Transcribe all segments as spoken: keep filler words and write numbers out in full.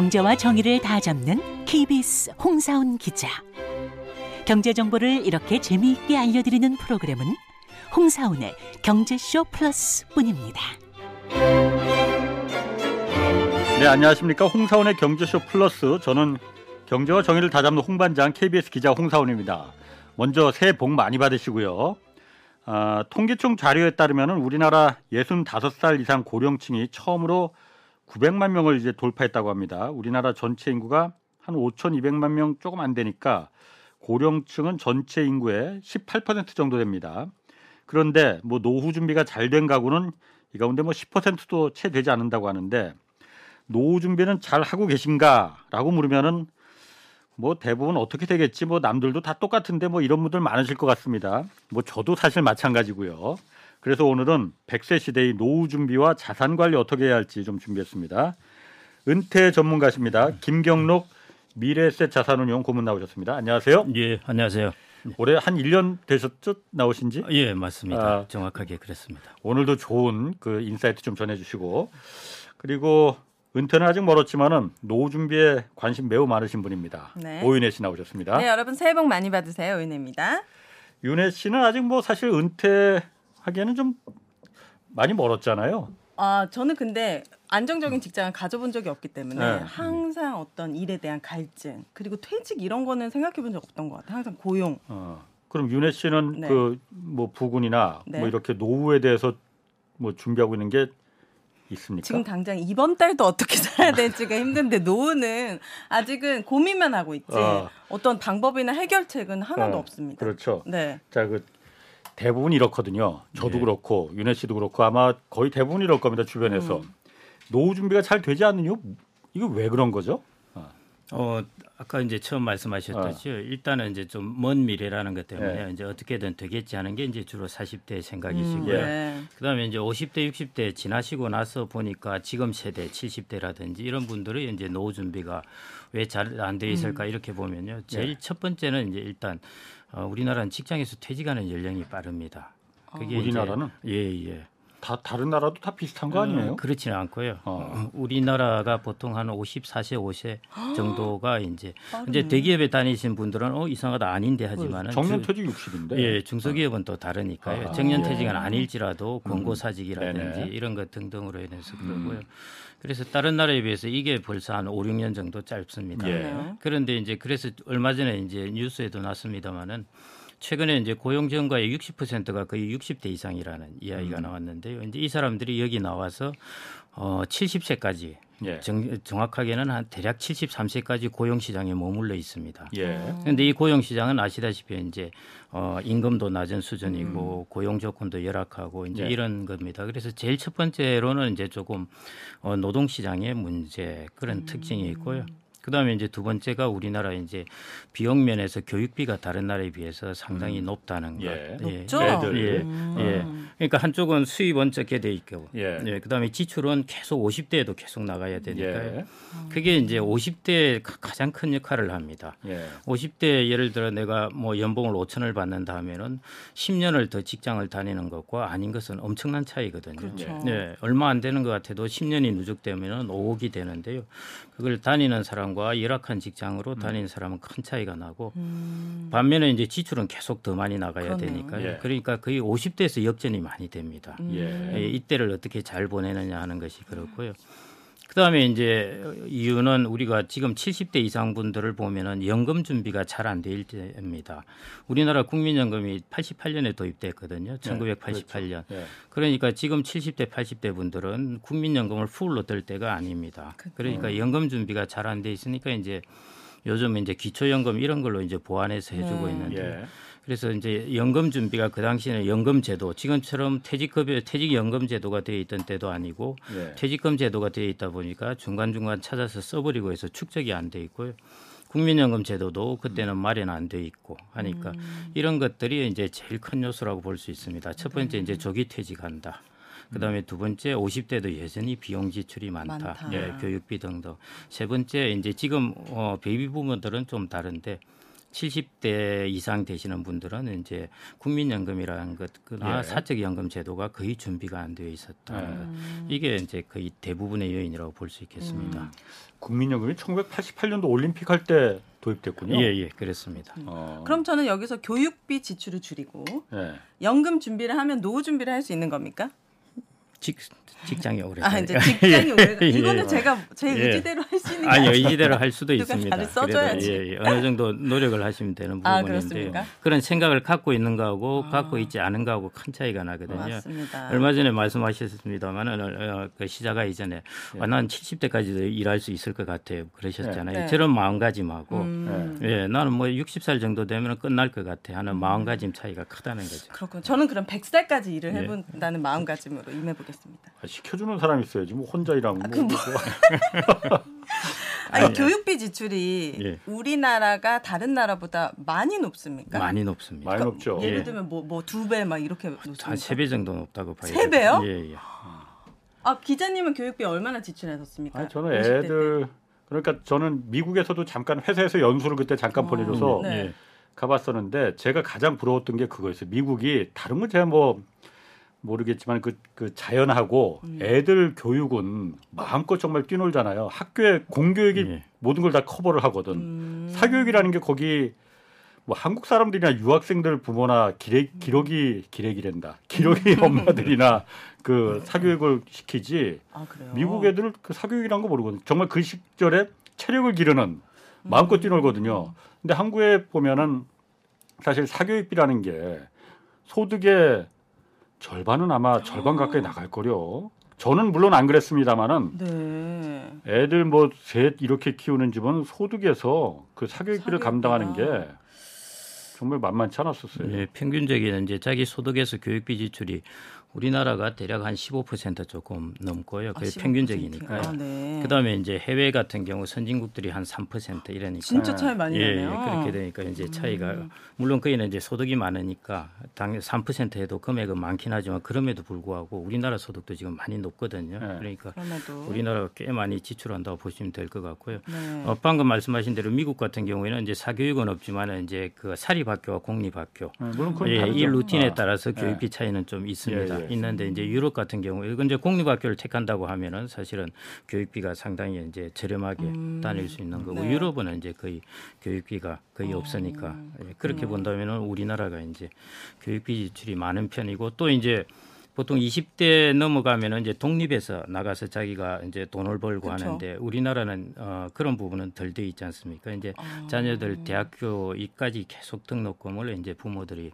경제와 정의를 다잡는 케이비에스 홍사훈 기자. 경제 정보를 이렇게 재미있게 알려드리는 프로그램은 홍사훈의 경제쇼 플러스뿐입니다. 네, 안녕하십니까. 홍사훈의 경제쇼 플러스, 저는 경제와 정의를 다잡는 홍반장 케이비에스 기자 홍사훈입니다. 먼저 새해 복 많이 받으시고요. 아, 통계청 자료에 따르면 우리나라 예순다섯 살 이상 고령층이 처음으로 구백만 명을 이제 돌파했다고 합니다. 우리나라 전체 인구가 한 오천이백만 명 조금 안 되니까 고령층은 전체 인구의 십팔 퍼센트 정도 됩니다. 그런데 뭐 노후 준비가 잘 된 가구는 이 가운데 뭐 십 퍼센트도 채 되지 않는다고 하는데, 노후 준비는 잘 하고 계신가라고 물으면은 뭐 대부분 어떻게 되겠지, 뭐 남들도 다 똑같은데, 뭐 이런 분들 많으실 것 같습니다. 뭐 저도 사실 마찬가지고요. 그래서 오늘은 백 세 시대의 노후 준비와 자산 관리 어떻게 해야 할지 좀 준비했습니다. 은퇴 전문가십니다. 김경록 미래에셋 자산운용 고문 나오셨습니다. 안녕하세요. 예, 안녕하세요. 올해 한 일 년 되셨죠, 나오신지? 예, 맞습니다. 아, 정확하게 그랬습니다. 오늘도 좋은 그 인사이트 좀 전해주시고, 그리고 은퇴는 아직 멀었지만은 노후 준비에 관심 매우 많으신 분입니다. 네. 오윤혜 씨 나오셨습니다. 네, 여러분 새해 복 많이 받으세요. 오윤혜입니다. 윤혜 씨는 아직 뭐 사실 은퇴하기에는 좀 많이 멀었잖아요. 아, 저는 근데 안정적인 직장을 가져본 적이 없기 때문에 네. 항상 어떤 일에 대한 갈증, 그리고 퇴직 이런 거는 생각해본 적 없던 것 같아요. 항상 고용. 어, 그럼 윤혜 씨는 네. 그 뭐 부근이나 네. 뭐 이렇게 노후에 대해서 뭐 준비하고 있는 게 있습니까? 지금 당장 이번 달도 어떻게 살아야 될지가 힘든데 노후는 아직은 고민만 하고 있지 어. 어떤 방법이나 해결책은 하나도 어. 없습니다. 그렇죠. 네. 자, 그 대부분 이렇거든요. 저도 네. 그렇고 윤혜 씨도 그렇고 아마 거의 대부분 이럴 겁니다. 주변에서 음. 노후 준비가 잘 되지 않는 이유, 이거 왜 그런 거죠? 어, 어 아까 이제 처음 말씀하셨듯이 어. 일단은 이제 좀 먼 미래라는 것 때문에 네. 이제 어떻게든 되겠지 하는 게 이제 주로 사십 대 생각이시고요. 음, 네. 그다음에 이제 오십 대, 육십 대 지나시고 나서 보니까 지금 세대 칠십 대라든지 이런 분들이 이제 노후 준비가 왜 잘 안 돼 있을까 음. 이렇게 보면요. 제일 네. 첫 번째는 이제 일단 어, 우리나라는 직장에서 퇴직하는 연령이 빠릅니다. 그게 어. 우리나라는? 예, 예. 다 다른 나라도 다 비슷한 거 아니에요? 음, 그렇지는 않고요. 어. 우리나라가 보통 한 오십사 세, 오십 세 정도가 이제 이제 대기업에 다니신 분들은 어 이상하다 아닌데 하지만은 정년퇴직 육십인데. 예, 중소기업은 어. 또 다르니까요. 아, 정년퇴직은 예. 아닐지라도 권고사직이라든지 음. 이런 것 등등으로 인해서 그러고요. 음. 그래서 다른 나라에 비해서 이게 벌써 한 오, 육 년 정도 짧습니다. 예. 그런데 이제 그래서 얼마 전에 이제 뉴스에도 났습니다만은. 최근에 이제 고용 증가의 육십 퍼센트가 거의 육십 대 이상이라는 이야기가 음. 나왔는데요. 이제 이 사람들이 여기 나와서 어, 칠십 세까지 예. 정, 정확하게는 한 대략 칠십삼 세까지 고용 시장에 머물러 있습니다. 그런데 예. 이 고용 시장은 아시다시피 이제 어, 임금도 낮은 수준이고 음. 고용 조건도 열악하고 이제 예. 이런 겁니다. 그래서 제일 첫 번째로는 이제 조금 어, 노동 시장의 문제, 그런 음. 특징이 있고요. 그다음에 이제 두 번째가 우리나라 이제 비용 면에서 교육비가 다른 나라에 비해서 상당히 음. 높다는 것. 예. 예. 높죠. 예. 예. 음. 예. 그러니까 한쪽은 수입은 적게 돼 있고, 예. 예. 그다음에 지출은 계속 오십 대에도 계속 나가야 되니까요. 예. 그게 이제 오십 대에 가장 큰 역할을 합니다. 예. 오십 대 예를 들어 내가 뭐 연봉을 오천을 받는다 하면은 십 년을 더 직장을 다니는 것과 아닌 것은 엄청난 차이거든요. 그렇죠. 예. 얼마 안 되는 것 같아도 십 년이 누적되면은 오억이 되는데요. 그걸 다니는 사람 과 열악한 직장으로 다니는 사람은 큰 차이가 나고 음. 반면에 이제 지출은 계속 더 많이 나가야 그러네요. 되니까요. 예. 그러니까 거의 오십 대에서 역전이 많이 됩니다. 예. 예, 이때를 어떻게 잘 보내느냐 하는 것이 그렇고요. 그다음에 이제 이유는 우리가 지금 칠십 대 이상 분들을 보면은 연금 준비가 잘 안 될 때입니다. 우리나라 국민연금이 팔십팔 년에 도입됐거든요. 천구백팔십팔 년. 네, 그렇죠. 네. 그러니까 지금 칠십 대, 팔십 대 분들은 국민연금을 풀로 들 때가 아닙니다. 그러니까 연금 준비가 잘 안 돼 있으니까 이제 요즘 이제 기초연금 이런 걸로 이제 보완해서 해주고 네. 있는데. 예. 그래서 이제 연금 준비가 그 당시에는 연금 제도, 지금처럼 퇴직급여, 퇴직연금 제도가 되어 있던 때도 아니고 예. 퇴직금 제도가 되어 있다 보니까 중간중간 찾아서 써버리고 해서 축적이 안 돼 있고요. 국민연금 제도도 그때는 마련 안 돼 있고 하니까 음. 이런 것들이 이제 제일 큰 요소라고 볼 수 있습니다. 첫 번째 이제 조기 퇴직한다. 그다음에 두 번째 오십 대도 여전히 비용 지출이 많다, 많다. 예, 교육비 등등. 세 번째 이제 지금 어, 베이비 부모들은 좀 다른데 칠십 대 이상 되시는 분들은 이제 국민연금이라는 것이나 예. 사적연금 제도가 거의 준비가 안 되어 있었다. 음. 이게 이제 거의 대부분의 요인이라고 볼 수 있겠습니다. 음. 국민연금이 천구백팔십팔 년도 올림픽 할 때 도입됐군요. 예, 예, 그렇습니다. 음. 어. 그럼 저는 여기서 교육비 지출을 줄이고 예. 연금 준비를 하면 노후 준비를 할 수 있는 겁니까? 직 직장이 오래. 아 이제 직장이 오래. 예, 이거는 예, 제가 제 예. 의지대로 할 수 있는 거 아니에요? 아니요, 의지대로 할 수도 있습니다. 잘 써줘야지. 예, 예. 어느 정도 노력을 하시면 되는 부분인데요. 아, 그런 생각을 갖고 있는 거하고 아. 갖고 있지 않은 거하고 큰 차이가 나거든요. 맞습니다. 얼마 전에 말씀하셨습니다만 그 시작하 이전에 예. 아, 난 칠십 대까지도 일할 수 있을 것 같아요. 그러셨잖아요. 예. 저런 마음가짐하고 음. 예, 나는 뭐 육십 살 정도 되면 끝날 것 같아 하는 마음가짐 차이가 크다는 거죠. 그렇군요. 저는 그럼 백 살까지 일을 해본다는 예. 마음가짐으로 임해보겠습니다. 아, 시켜주는 사람이 있어야지 뭐 혼자 일하면 아, 뭐, 뭐. 아니, 아니, 교육비 지출이 예. 우리나라가 다른 나라보다 많이 높습니까? 많이 높습니다. 많이 그러니까 높죠. 예를 들면 뭐 뭐 두 배 막 이렇게 높습니까? 한 세 배 정도 높다고 봐요. 세 배요? 예, 예. 아, 기자님은 교육비 얼마나 지출하셨습니까? 아니, 저는 애들 그러니까 저는 미국에서도 잠깐 회사에서 연수를 그때 잠깐 어, 보내줘서 네. 예. 가봤었는데 제가 가장 부러웠던 게 그거였어요. 미국이 다른 건 제가 뭐 모르겠지만 그, 그 자연하고 음. 애들 교육은 마음껏 정말 뛰놀잖아요. 학교에 공교육이 예. 모든 걸 다 커버를 하거든. 음. 사교육이라는 게 거기 뭐 한국 사람들이나 유학생들 부모나 기레, 기러기 기레기랜다. 기러기 엄마들이나 그 사교육을 시키지. 아, 그래요? 미국 애들 그 사교육이라는 거 모르거든. 정말 그 시절에 체력을 기르는 마음껏 뛰놀거든요. 근데 한국에 보면은 사실 사교육비라는 게 소득에 절반은 아마 절반 가까이 나갈 거려. 저는 물론 안 그랬습니다만은 네. 애들 뭐 셋 이렇게 키우는 집은 소득에서 그 사교육비를 사교육이다. 감당하는 게 정말 만만치 않았었어요. 네, 평균적인 이제 자기 소득에서 교육비 지출이 우리나라가 대략 한 십오 퍼센트 조금 넘고요. 그게 아, 평균적이니까요. 아, 네. 그다음에 이제 해외 같은 경우 선진국들이 한 삼 퍼센트 이러니까 진짜 차이 많이 나네요. 예, 그렇게 되니까 이제 차이가 음. 물론 거기는 이제 소득이 많으니까 당연히 삼 퍼센트 해도 금액은 많긴 하지만 그럼에도 불구하고 우리나라 소득도 지금 많이 높거든요. 네. 그러니까 그럼에도. 우리나라가 꽤 많이 지출한다고 보시면 될 것 같고요. 네. 어, 방금 말씀하신 대로 미국 같은 경우에는 이제 사교육은 없지만 이제 그 사립학교와 공립학교 네, 물론 그건 예, 이 루틴에 따라서 아. 교육비 네. 차이는 좀 있습니다. 예, 예. 있는데 이제 유럽 같은 경우 이건 이제 공립학교를 택한다고 하면은 사실은 교육비가 상당히 이제 저렴하게 음, 다닐 수 있는 거고 네. 유럽은 이제 거의 교육비가 거의 어, 없으니까 음. 그렇게 본다면은 우리나라가 이제 교육비 지출이 많은 편이고 또 이제 보통 이십 대 넘어가면은 이제 독립해서 나가서 자기가 이제 돈을 벌고 그쵸. 하는데 우리나라는 어, 그런 부분은 덜 돼 있지 않습니까? 이제 아, 자녀들 음. 대학교까지 계속 등록금을 이제 부모들이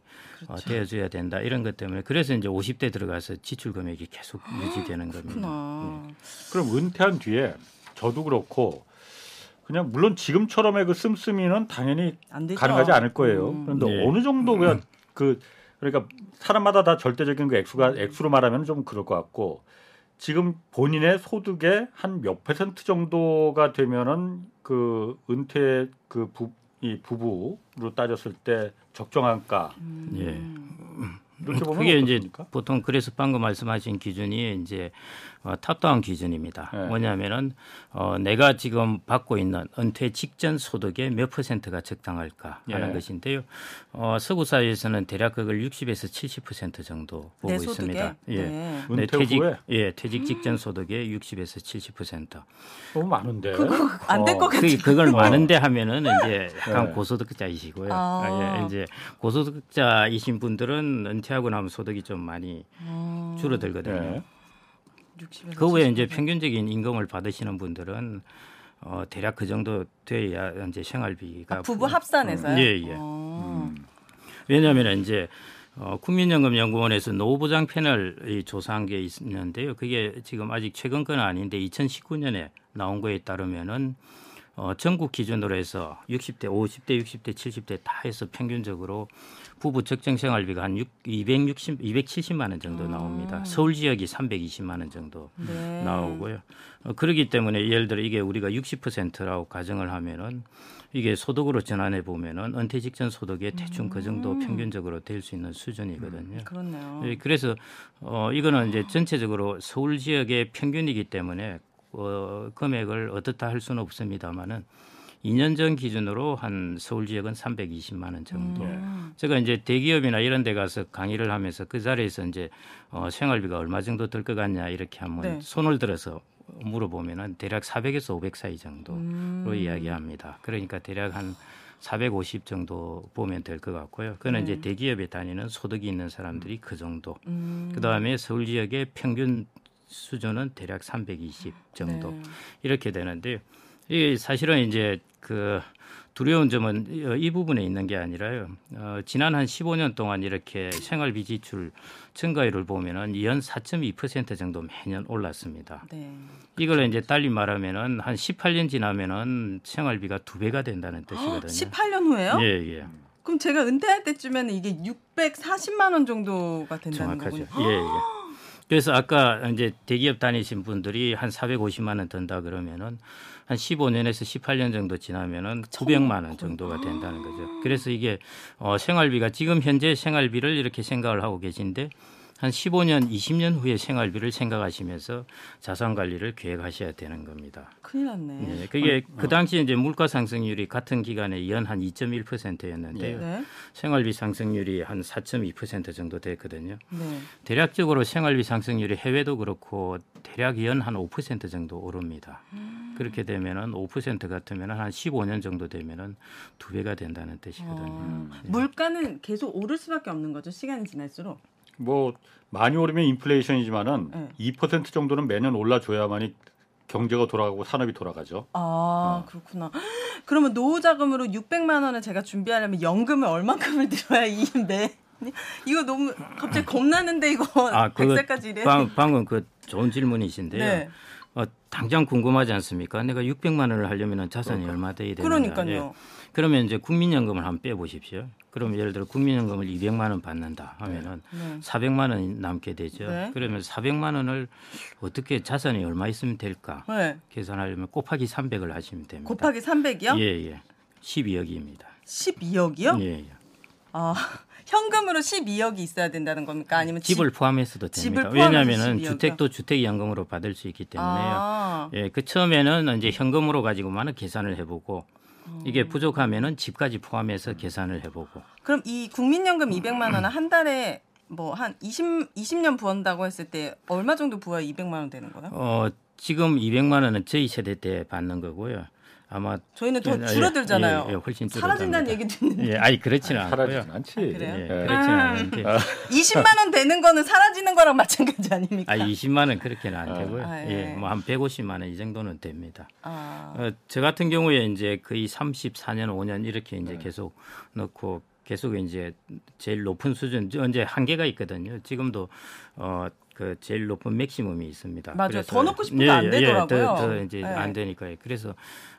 어, 대줘야 된다 이런 것 때문에 그래서 이제 오십 대 들어가서 지출 금액이 계속 유지되는 겁니다. 네. 그럼 은퇴한 뒤에 저도 그렇고 그냥 물론 지금처럼의 그 씀씀이는 당연히 가능하지 않을 거예요. 음. 그런데 네. 어느 정도 그냥 그 그러니까 사람마다 다 절대적인 그 액수가 액수로 말하면 좀 그럴 것 같고 지금 본인의 소득의 한 몇 퍼센트 정도가 되면은 그 은퇴 그 부 이 부부로 따졌을 때 적정한가. 음. 예. 이렇게 보면 그게 어떻습니까? 이제 보통 그래서 방금 말씀하신 기준이 이제 어, 탑다운 기준입니다. 네. 뭐냐면은 어, 내가 지금 받고 있는 은퇴 직전 소득의 몇 퍼센트가 적당할까 하는 네. 것인데요. 어, 서구 사회에서는 대략 그걸 육십에서 칠십 퍼센트 정도 보고 내 있습니다. 네. 예. 은퇴 퇴직, 후에? 예, 퇴직 직전 소득의 육십에서 칠십 퍼센트. 너무 많은데. 그거 안 될 것 어. 같아요. 그걸 많은데 하면은 이제 약간 네. 고소득자이시고요. 아. 예, 이제 고소득자이신 분들은 은퇴 하고 나면 소득이 좀 많이 음. 줄어들거든요. 네. 그 외에 이제 평균적인 임금을 받으시는 분들은 어, 대략 그 정도 돼야 이제 생활비가 아, 부부 합산해서요. 음, 예, 예. 음. 왜냐하면 이제 어, 국민연금연구원에서 노후보장 패널이 조사한 게 있는데요. 그게 지금 아직 최근 건 아닌데 이천십구 년에 나온 거에 따르면은. 어, 전국 기준으로 해서 육십 대, 오십 대, 육십 대, 칠십 대 다 해서 평균적으로 부부 적정 생활비가 한 이백칠십만 원 정도 나옵니다. 아. 서울 지역이 삼백이십만 원 정도 네. 나오고요. 어, 그렇기 때문에 예를 들어 이게 우리가 육십 퍼센트라고 가정을 하면은 이게 소득으로 전환해 보면은 은퇴 직전 소득의 대충 그 정도 평균적으로 될 수 있는 수준이거든요. 음, 그렇네요. 예, 그래서 어, 이거는 이제 전체적으로 서울 지역의 평균이기 때문에 어, 금액을 어떻다 할 수는 없습니다만은 이 년 전 기준으로 한 서울 지역은 삼백이십만 원 정도. 음. 제가 이제 대기업이나 이런 데 가서 강의를 하면서 그 자리에서 이제 어, 생활비가 얼마 정도 들 것 같냐 이렇게 한번 네. 손을 들어서 물어보면은 대략 사백에서 오백 사이 정도로 음. 이야기합니다. 그러니까 대략 한 사백오십 정도 보면 될 것 같고요. 그는 네. 이제 대기업에 다니는 소득이 있는 사람들이 그 정도. 음. 그 다음에 서울 지역의 평균 수준은 대략 삼백이십 정도 네. 이렇게 되는데 이게 사실은 이제 그 두려운 점은 이 부분에 있는 게 아니라요. 어, 지난 한 십오 년 동안 이렇게 생활비 지출 증가율을 보면은 연 사 점 이 퍼센트 정도 매년 올랐습니다. 네. 이걸 이제 달리 말하면은 한 십팔 년 지나면은 생활비가 두 배가 된다는 뜻이거든요. 십팔 년 후에요? 예, 예. 그럼 제가 은퇴할 때쯤에는 이게 육백사십만 원 정도가 된다는 정확하죠. 거군요. 예, 예. 그래서 아까 이제 대기업 다니신 분들이 한 사백오십만 원 든다 그러면은 한 십오 년에서 십팔 년 정도 지나면은 구백만 원 정도가 된다는 거죠. 그래서 이게 어 생활비가 지금 현재 생활비를 이렇게 생각을 하고 계신데 한 십오 년, 이십 년 후에 생활비를 생각하시면서 자산 관리를 계획하셔야 되는 겁니다. 큰일 났네. 네, 그게 어, 어. 그 당시 이제 물가 상승률이 같은 기간에 연 한 이 점 일 퍼센트였는데요. 네. 생활비 상승률이 한 사 점 이 퍼센트 정도 됐거든요. 네. 대략적으로 생활비 상승률이 해외도 그렇고 대략 연 한 오 퍼센트 정도 오릅니다. 음. 그렇게 되면은 오 퍼센트 같으면 한 십오 년 정도 되면은 두 배가 된다는 뜻이거든요. 어. 네. 물가는 계속 오를 수밖에 없는 거죠. 시간이 지날수록. 뭐 많이 오르면 인플레이션이지만은 네. 이 퍼센트 정도는 매년 올라줘야만이 경제가 돌아가고 산업이 돌아가죠. 아 어. 그렇구나. 그러면 노후 자금으로 육백만 원을 제가 준비하려면 연금을 얼마큼을 들어야 이 매? 이거 너무 갑자기 겁나는데 이거 아, 백 세까지 이래. 방, 방금 그 좋은 질문이신데요. 네. 어, 당장 궁금하지 않습니까? 내가 육백만 원을 하려면 자산이 그러니까. 얼마 돼야 되는가? 그러니까요. 예. 그러면 이제 국민연금을 한번 빼보십시오. 그럼 예를 들어 국민연금을 이백만 원 받는다 하면은 네. 사백만 원이 남게 되죠. 네. 그러면 사백만 원을 어떻게 자산이 얼마 있으면 될까? 네. 계산하려면 곱하기 삼백을 하시면 됩니다. 곱하기 삼백이요? 예, 예. 십이억입니다. 십이억이요? 예, 예. 아, 현금으로 십이억이 있어야 된다는 겁니까? 아니면 집을 집, 포함해서도 됩니다. 왜냐하면은 주택도 주택연금으로 받을 수 있기 때문에요. 아. 예, 그 처음에는 이제 현금으로 가지고만은 계산을 해보고 음. 이게 부족하면은 집까지 포함해서 계산을 해보고. 그럼 이 국민연금 이백만 원은 한 달에 뭐 한 이십 이십 년 부은다고 했을 때 얼마 정도 부어야 이백만 원 되는 거예요? 어, 지금 이백만 원은 저희 세대 때 받는 거고요. 아마 저희는 더 줄어들잖아요. 예, 예, 훨씬 사라진다는 얘기도 있는데. 예, 아니 그렇지는 않고요. 사라지진 않지. 아, 그래요? 예, 그렇지는 아~ 않은데. 이십만 원 되는 거는 사라지는 거랑 마찬가지 아닙니까? 아, 이십만 원 그렇게는 안 되고요. 아, 예. 예, 뭐 한 백오십만 원 이 정도는 됩니다. 아. 어, 저 같은 경우에 이제 거의 삼십사 년, 오 년 이렇게 이제 네. 계속 넣고 계속 이제 제일 높은 수준 언제 한계가 있거든요. 지금도 어. 그 제일 높은 맥시멈이 있습니다. 맞아요. 더 넣고 싶은데 예, 안 되더라고요. 예, 더, 더 이제 예. 안 되니까요. 그래서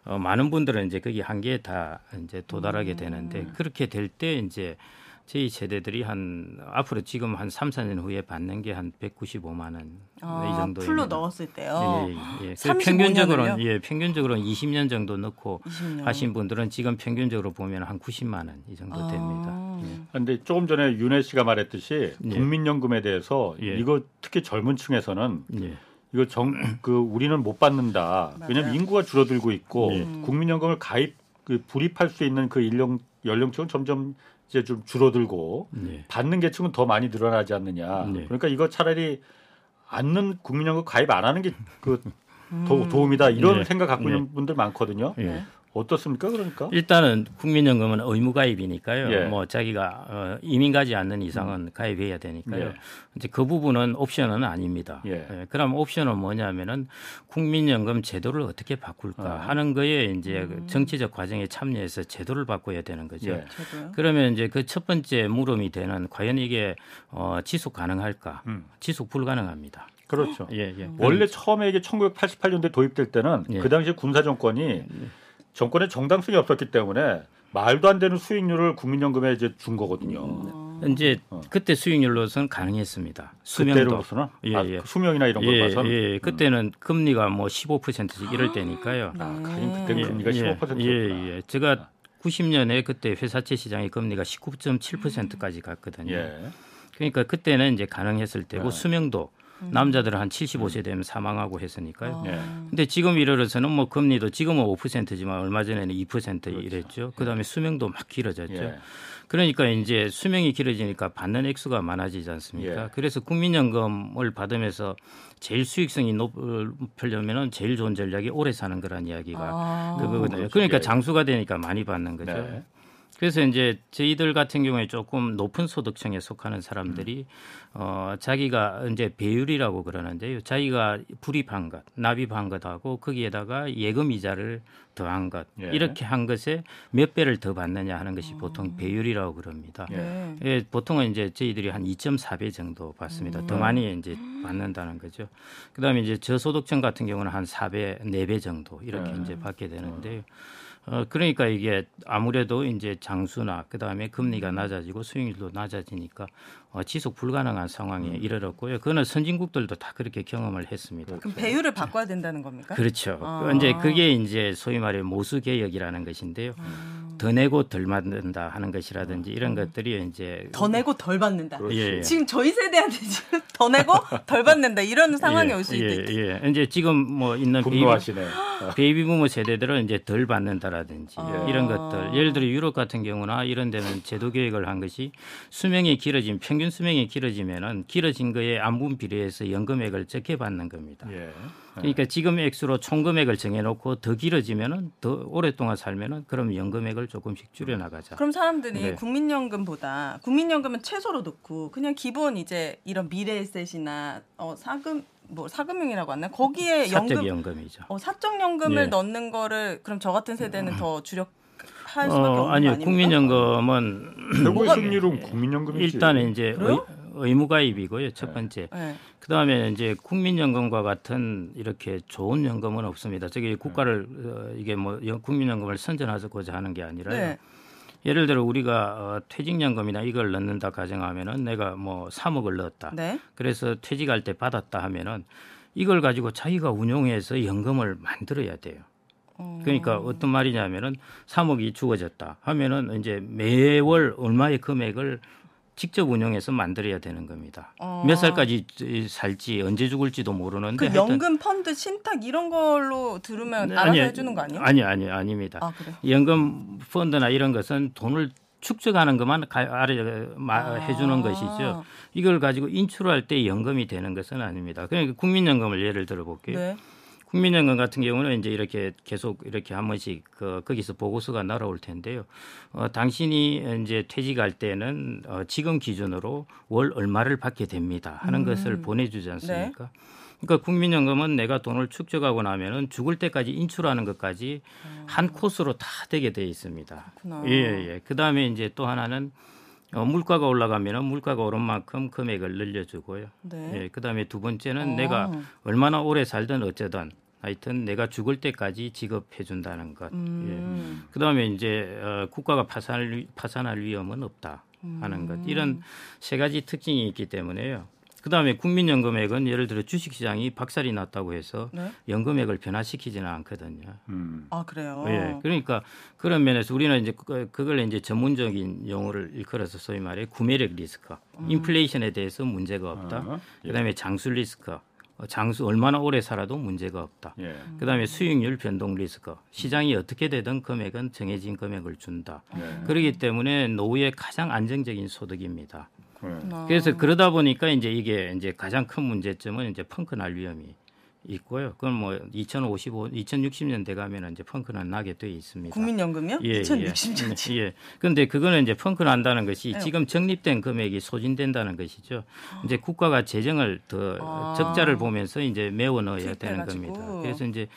어, 많은 분들은 이제 거기 한계에 다 이제 도달하게 음. 되는데 그렇게 될 때 이제 저희 세대들이 한 앞으로 지금 한 삼, 사 년 후에 받는 게 한 백구십오만 원 아, 이 정도. 풀로 넣었을 때요. 예, 예, 예. 평균적으로는 예, 평균적으로는 이십 년 정도 넣고 이십 년. 하신 분들은 지금 평균적으로 보면 한 구십만 원 이 정도 아. 됩니다. 그런데 예. 조금 전에 윤혜 씨가 말했듯이 예. 국민연금에 대해서 예. 이거 특히 젊은 층에서는 예. 이거 정, 그 우리는 못 받는다. 맞아요. 왜냐하면 인구가 줄어들고 있고 예. 국민연금을 가입 그 불입할 수 있는 그 연령 연령층은 점점 이제 좀 줄어들고 네. 받는 계층은 더 많이 늘어나지 않느냐. 네. 그러니까 이거 차라리 안는 국민연금 가입 안 하는 게 그 음. 도움이다 이런 네. 생각 갖고 있는 네. 분들 많거든요. 네. 어떻습니까? 그러니까 일단은 국민연금은 의무 가입이니까요. 예. 뭐 자기가 어, 이민 가지 않는 이상은 음. 가입해야 되니까요. 예. 이제 그 부분은 옵션은 아닙니다. 예. 예. 그럼 옵션은 뭐냐면은 국민연금 제도를 어떻게 바꿀까 아. 하는 거에 이제 음. 정치적 과정에 참여해서 제도를 바꿔야 되는 거죠. 예. 그러면 이제 그 첫 번째 물음이 되는 과연 이게 어, 지속 가능할까? 음. 지속 불가능합니다. 그렇죠. 예, 예. 원래 음. 처음에 이게 천구백팔십팔 년도에 도입될 때는 예. 그 당시 군사 정권이 예. 정권에 정당성이 없었기 때문에 말도 안 되는 수익률을 국민연금에 이제 준 거거든요. 이제 어. 그때 수익률로서는 가능했습니다. 수명도. 예, 아, 예. 수명이나 이런 걸 예, 봐서는. 예, 그때는 음. 금리가 뭐 십오 퍼센트씩 이럴 때니까요. 아, 그때는 금리가 예, 십오 퍼센트였구나. 예, 예. 제가 구십 년에 그때 회사채 시장의 금리가 십구 점 칠 퍼센트까지 갔거든요. 예. 그러니까 그때는 이제 가능했을 때고 예. 수명도. 음. 남자들은 한 칠십오 세 되면 사망하고 했으니까요. 아. 네. 근데 지금 이래서는 뭐 금리도 지금은 오 퍼센트지만 얼마 전에는 이 퍼센트 그렇죠. 이랬죠. 그다음에 예. 수명도 막 길어졌죠. 예. 그러니까 이제 수명이 길어지니까 받는 액수가 많아지지 않습니까? 예. 그래서 국민연금을 받으면서 제일 수익성이 높으려면 제일 좋은 전략이 오래 사는 거란 이야기가 아. 그거거든요. 그러니까 장수가 되니까 많이 받는 거죠. 네. 그래서 이제 저희들 같은 경우에 조금 높은 소득층에 속하는 사람들이 음. 어, 자기가 이제 배율이라고 그러는데요. 자기가 불입한 것, 납입한 것하고 거기에다가 예금 이자를 더한 것. 예. 이렇게 한 것에 몇 배를 더 받느냐 하는 것이 음. 보통 배율이라고 그럽니다. 예. 예, 보통은 이제 저희들이 한 이 점 사 배 정도 받습니다. 음. 더 많이 이제 받는다는 거죠. 그다음에 이제 저소득층 같은 경우는 한 사 배, 네 배 정도 이렇게 예. 이제 받게 되는데요. 어, 그러니까 이게 아무래도 이제 장수나 그다음에 금리가 낮아지고 수익률도 낮아지니까 어, 지속 불가능한 상황에 음. 이르렀고요. 그거는 선진국들도 다 그렇게 경험을 했습니다. 그럼 배율을 바꿔야 된다는 겁니까? 그렇죠. 아. 이제 그게 이제 소위 말해 모수 개혁이라는 것인데요. 음. 더 내고 덜 받는다 하는 것이라든지 이런 것들이 이제 더 내고 덜 받는다. 예, 예. 지금 저희 세대한테 지금 더 내고 덜 받는다 이런 상황이 예, 올 수 예, 있겠죠. 예. 이제 지금 뭐 있는 분노하시네. 베이비, 베이비 부모 세대들은 이제 덜 받는다라든지 아. 이런 것들. 예를 들어 유럽 같은 경우나 이런 데는 제도 개혁을 한 것이 수명이 길어지면 평균 수명이 길어지면은 길어진 거에 안분 비례해서 연금액을 적게 받는 겁니다. 예. 그러니까 지금 액수로 총금액을 정해놓고 더 길어지면은 더 오랫동안 살면은 그럼 연금액을 조금씩 줄여나가자. 그럼 사람들이 네. 국민연금보다 국민연금은 최소로 놓고 그냥 기본 이제 이런 미래에셋이나 어, 사금 뭐 사금융이라고 하나요? 거기에 연금 연금이죠. 어, 사적 연금을 네. 넣는 거를 그럼 저 같은 세대는 음. 더 줄여. 할 수밖에 없는 거 아니에요. 아니요, 국민연금은 최고의 수익률은 국민연금이지. 일단은 이제 의, 의무가입이고요, 첫 번째. 네. 네. 그 다음에 이제 국민연금과 같은 이렇게 좋은 연금은 없습니다. 저기 국가를 어, 이게 뭐 국민연금을 선전하고자 하는 게 아니라요. 네. 예를 들어 우리가 퇴직연금이나 이걸 넣는다 가정하면은 내가 뭐 삼억을 넣었다. 네. 그래서 퇴직할 때 받았다 하면은 이걸 가지고 자기가 운용해서 연금을 만들어야 돼요. 그러니까 어떤 말이냐면은 삼억이 주어졌다 하면은 이제 매월 얼마의 금액을 직접 운영해서 만들어야 되는 겁니다. 어. 몇 살까지 살지 언제 죽을지도 모르는데. 그 연금 펀드 신탁 이런 걸로 들으면 알아서 아니, 해주는 거 아니에요? 아니 아니 아닙니다. 아, 그래요? 연금 펀드나 이런 것은 돈을 축적하는 것만 해주는 아. 것이죠. 이걸 가지고 인출할 때 연금이 되는 것은 아닙니다. 그러니까 국민연금을 예를 들어볼게요. 네. 국민연금 같은 경우는 이제 이렇게 계속 이렇게 한 번씩 그 거기서 보고서가 날아올 텐데요. 어, 당신이 이제 퇴직할 때는 어, 지금 기준으로 월 얼마를 받게 됩니다 하는 음. 것을 보내주지 않습니까? 네. 그러니까 국민연금은 내가 돈을 축적하고 나면은 죽을 때까지 인출하는 것까지 음. 한 코스로 다 되게 돼 있습니다. 그렇구나. 예, 예. 그 다음에 이제 또 하나는 어, 물가가 올라가면 물가가 오른 만큼 금액을 늘려주고요. 네. 예, 그다음에 두 번째는 오. 내가 얼마나 오래 살든 어쩌든 하여튼 내가 죽을 때까지 지급해 준다는 것. 음. 예. 그다음에 이제 어, 국가가 파산할, 파산할 위험은 없다 하는 음. 것. 이런 세 가지 특징이 있기 때문에요. 그다음에 국민연금액은 예를 들어 주식시장이 박살이 났다고 해서 네? 연금액을 변화시키지는 않거든요. 음. 아 그래요. 예, 그러니까 그런 면에서 우리는 이제 그걸 이제 전문적인 용어를 일컬어서 소위 말해 구매력 리스크, 음. 인플레이션에 대해서 문제가 없다. 아, 예. 그다음에 장수 리스크. 장수 얼마나 오래 살아도 문제가 없다. 예. 그다음에 수익률 변동 리스크. 시장이 어떻게 되든 금액은 정해진 금액을 준다. 예. 그렇기 때문에 노후의 가장 안정적인 소득입니다. 예. 그래서 그러다 보니까 이제 이게 이제 가장 큰 문제점은 이제 펑크날 위험이 있고요. 그건 뭐 이천오십오, 이천육십 년대 가면 이제 펑크는 나게 돼 있습니다. 국민연금요? 예, 이천육십 년대. 예. 그런데 예. 그거는 이제 펑크 난다는 것이 에요. 지금 적립된 금액이 소진된다는 것이죠. 이제 국가가 재정을 더 아. 적자를 보면서 이제 메워 넣어야 되는 가지고. 겁니다. 그래서 이제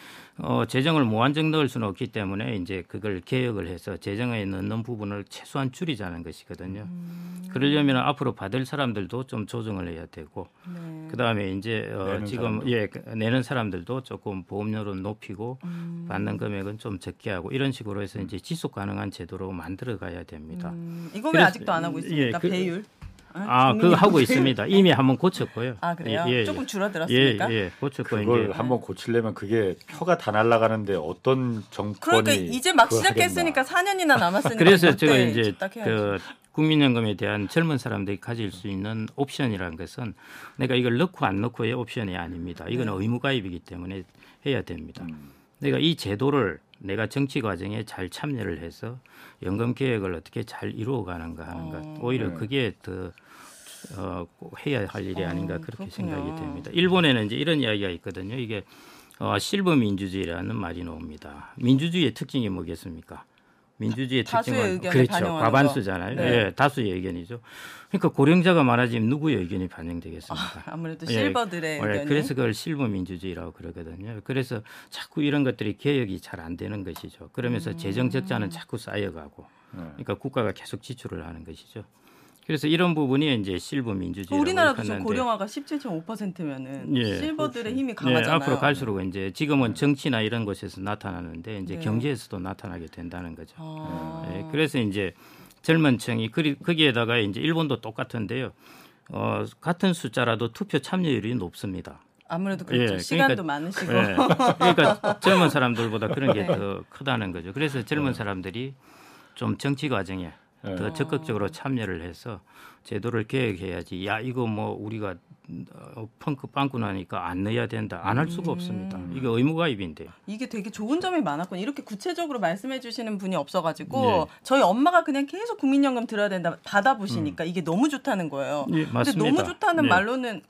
어, 재정을 무한정 넣을 수는 없기 때문에 이제 그걸 개혁을 해서 재정에 넣는 부분을 최소한 줄이자는 것이거든요. 음. 그러려면 앞으로 받을 사람들도 좀 조정을 해야 되고, 네. 그 다음에 이제 어, 지금 사람도. 예 내는 사람들도 조금 보험료를 높이고 음. 받는 금액은 좀 적게 하고 이런 식으로 해서 이제 지속 가능한 제도로 만들어 가야 됩니다. 음. 이건 왜 아직도 안 하고 있습니까? 예, 그, 배율? 아, 그거 하고 배율? 있습니다. 이미 한번 고쳤고요. 아, 그래요? 예, 예, 조금 줄어들었습니까? 예, 예, 고쳤고 그걸 이제. 한번 고치려면 그게 표가 다 날아가는데 어떤 정권이 그러니까 이제 막 시작했으니까 사 년이나 남았으니까 그래서 제가 이제 그 국민연금에 대한 젊은 사람들이 가질 수 있는 옵션이라는 것은 내가 이걸 넣고 안 넣고의 옵션이 아닙니다. 이건 의무가입이기 때문에 해야 됩니다. 내가 이 제도를 내가 정치 과정에 잘 참여를 해서 연금 계획을 어떻게 잘 이루어가는가 하는 것. 오히려 그게 더 어, 해야 할 일이 아닌가 그렇게 그렇구나. 생각이 됩니다. 일본에는 이제 이런 이야기가 있거든요. 이게 어, 실버 민주주의라는 말이 나옵니다. 민주주의의 특징이 뭐겠습니까? 민주주의의 특징은 그렇죠. 과반수잖아요. 네. 예, 다수의 의견이죠. 그러니까 고령자가 많아지면 누구의 의견이 반영되겠습니까? 아, 아무래도 실버들의 예, 의견이. 그래서 그걸 실버 민주주의라고 그러거든요. 그래서 자꾸 이런 것들이 개혁이 잘 안 되는 것이죠. 그러면서 음. 재정 적자는 자꾸 쌓여가고 네. 그러니까 국가가 계속 지출을 하는 것이죠. 그래서 이런 부분이 이제 실버 민주주의라고 우리나라도 지금 고령화가 십칠 점 오 퍼센트면은 예, 실버들의 그렇죠. 힘이 강하잖아요. 예, 앞으로 갈수록 이제 지금은 정치나 이런 곳에서 나타나는데 이제 네. 경제에서도 나타나게 된다는 거죠. 아. 예, 그래서 이제 젊은 층이 그리, 거기에다가 이제 일본도 똑같은데요. 어, 같은 숫자라도 투표 참여율이 높습니다. 아무래도 그렇죠. 예, 그러니까, 시간도 많으시고. 예, 그러니까 젊은 사람들보다 그런 게 더 네. 크다는 거죠. 그래서 젊은 사람들이 좀 정치 과정에 네. 더 적극적으로 참여를 해서 제도를 계획해야지. 야 이거 뭐 우리가 펑크 빵꾸 나니까 안 넣어야 된다. 안 할 수가 음. 없습니다. 이게 의무가입인데요. 이게 되게 좋은 점이 많았군요. 이렇게 구체적으로 말씀해 주시는 분이 없어가지고 네. 저희 엄마가 그냥 계속 국민연금 들어야 된다. 받아보시니까 음. 이게 너무 좋다는 거예요. 네, 근데 너무 좋다는 네. 말로는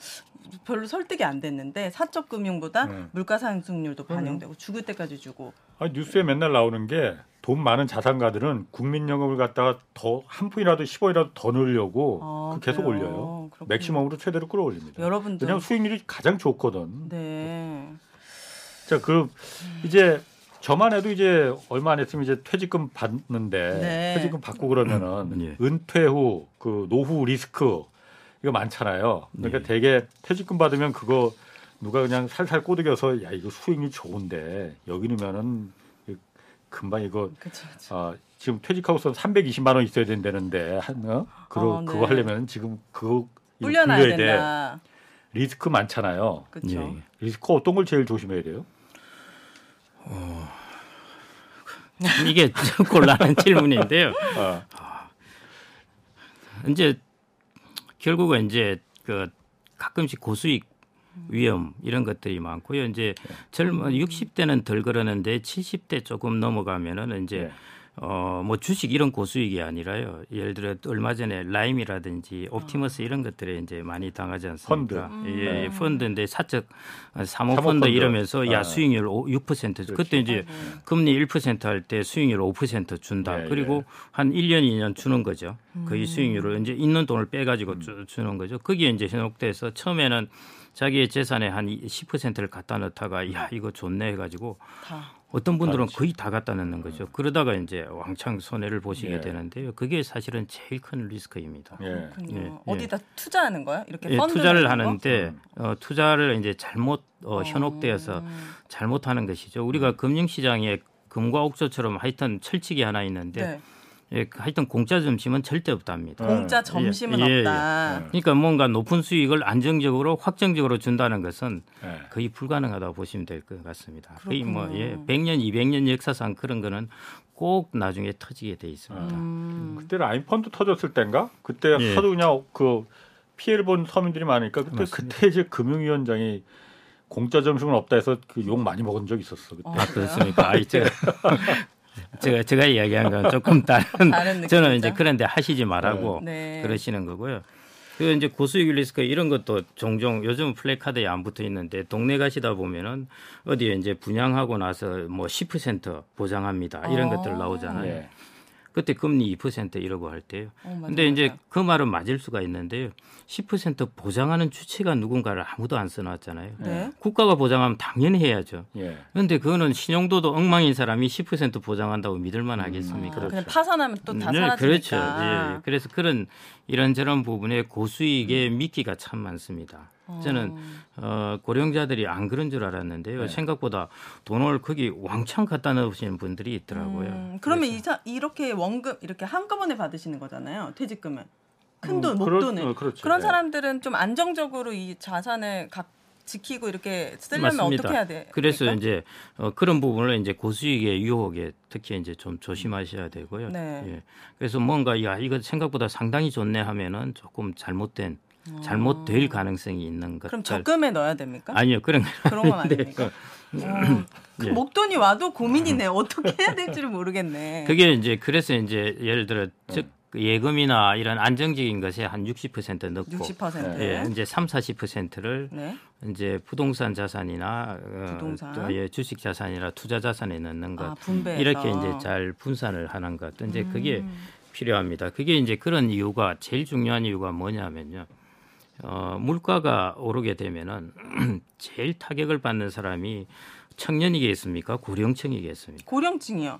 별로 설득이 안 됐는데 사적 금융보다 네. 물가 상승률도 반영되고 네. 죽을 때까지 주고. 아니, 뉴스에 맨날 나오는 게 돈 많은 자산가들은 국민연금을 갖다가 더 한 푼이라도 십 원이라도 더 넣으려고 아, 계속 그래요? 올려요. 그렇군요. 맥시멈으로 최대로 끌어올립니다. 여러분들. 왜냐하면 수익률이 가장 좋거든. 네. 자, 그럼 이제 저만 해도 이제 얼마 안 했으면 이제 퇴직금 받는데 네. 퇴직금 받고 그러면은 예. 은퇴 후 그 노후 리스크 이거 많잖아요. 그러니까 네. 되게 퇴직금 받으면 그거 누가 그냥 살살 꼬드겨서 야 이거 수익률 좋은데 여기 넣으면은 금방 이거 그쵸, 그쵸. 어, 지금 퇴직하고서 삼백이십만 원 있어야 된다는데 어? 그러, 어, 네. 그거 하려면 지금 그거 불려놔야 된다. 돼. 리스크 많잖아요. 예. 리스크 어떤 걸 제일 조심해야 돼요? 어... 이게 좀 곤란한 질문인데요. 어. 이제 결국은 이제 그 가끔씩 고수익 위험 이런 것들이 많고요. 이제 젊은 육십 대는 덜 그러는데 칠십 대 조금 넘어가면은 이제 네. 어, 뭐 주식 이런 고수익이 아니라요. 예를 들어 얼마 전에 라임이라든지 옵티머스 이런 것들에 이제 많이 당하지 않습니까? 펀드. 음. 예, 펀드인데 사적 사모펀드 이러면서 아. 야 수익률 육 퍼센트 그렇지. 그때 이제 아. 금리 일 퍼센트 할 때 수익률 오 퍼센트 준다. 네, 그리고 네. 한 일 년 이 년 주는 거죠. 음. 거의 수익률을 이제 있는 돈을 빼 가지고 음. 주는 거죠. 거기에 이제 현혹돼서 처음에는 자기의 재산에 한 십 퍼센트를 갖다 넣다가 야 이거 좋네 해가지고 다. 어떤 분들은 그렇지. 거의 다 갖다 넣는 거죠. 네. 그러다가 이제 왕창 손해를 보시게 네. 되는데요. 그게 사실은 제일 큰 리스크입니다. 네. 네. 어디다 네. 투자하는 거야? 이렇게 네. 투자를 하는데 어, 투자를 이제 잘못 어, 현혹되어서 잘못하는 것이죠. 우리가 금융시장에 금과 옥조처럼 하여튼 철칙이 하나 있는데. 네. 예, 하여튼 공짜 점심은 절대 없답니다. 공짜 점심은 예, 없다. 예, 예. 그러니까 뭔가 높은 수익을 안정적으로 확정적으로 준다는 것은 예. 거의 불가능하다고 보시면 될 것 같습니다. 그렇군요. 거의 뭐 예, 백 년, 이백 년 역사상 그런 거는 꼭 나중에 터지게 돼 있습니다. 음. 그때 라임펀드 터졌을 때인가? 그때 예. 하도 그냥 그 피해를 본 서민들이 많으니까 그때, 그때 이제 금융위원장이 공짜 점심은 없다 해서 그 욕 많이 먹은 적이 있었어. 그때. 아, 그렇습니까? 아, 이제 제가 제가 이야기한 건 조금 다른, 다른 저는 이제 그런데 하시지 말라고 네. 그러시는 거고요. 그 이제 고수익 리스크 이런 것도 종종 요즘 플래카드에 안 붙어 있는데 동네 가시다 보면은 어디에 이제 분양하고 나서 뭐 십 퍼센트 보장합니다 이런 아~ 것들 나오잖아요. 네. 그때 금리 이 퍼센트 이러고 할 때요. 어, 맞아, 근데 이제 맞아. 그 말은 맞을 수가 있는데요. 십 퍼센트 보장하는 주체가 누군가를 아무도 안 써놨잖아요. 네. 국가가 보장하면 당연히 해야죠. 예. 그런데 그거는 신용도도 엉망인 사람이 십 퍼센트 보장한다고 믿을만 하겠습니까? 음, 아, 그렇죠. 그냥 파산하면 또 다 사라지니까. 네, 그렇죠. 예. 그래서 그런 이런저런 부분에 고수익의 미끼가 참 많습니다. 저는 어, 고령자들이 안 그런 줄 알았는데요. 네. 생각보다 돈을 거기 왕창 갖다 넣으시는 분들이 있더라고요. 음, 그러면 이사, 이렇게 원금 이렇게 한꺼번에 받으시는 거잖아요. 퇴직금은. 큰 돈, 음, 목돈을. 그런, 어, 그렇죠. 그런 사람들은 좀 안정적으로 이 자산을 갖 지키고 이렇게 쓰려면 맞습니다. 어떻게 해야 돼? 그래서 그러니까? 이제 어, 그런 부분을 이제 고수익의 유혹에 특히 이제 좀 조심하셔야 되고요. 네. 예. 그래서 뭔가 야 이거 생각보다 상당히 좋네 하면은 조금 잘못된 어. 잘못될 가능성이 있는 것. 그럼 적금에 넣어야 됩니까? 아니요, 그런 그런 건 아닙니까? 어, 그 예. 목돈이 와도 고민이네. 어떻게 해야 될지를 모르겠네. 그게 이제 그래서 이제 예를 들어 즉 음. 예금이나 이런 안정적인 것에 한 육십 퍼센트 넣고 육십 퍼센트. 예, 이제 삼, 사십 퍼센트를 네. 이제 부동산 자산이나 부동산. 어, 예, 주식 자산이나 투자 자산에 넣는 것. 아, 분배해서. 이렇게 이제 잘 분산을 하는 것. 이제 음. 그게 필요합니다. 그게 이제 그런 이유가 제일 중요한 이유가 뭐냐면요. 어, 물가가 오르게 되면은 제일 타격을 받는 사람이 청년이겠습니까? 고령층이겠습니까? 고령층이요.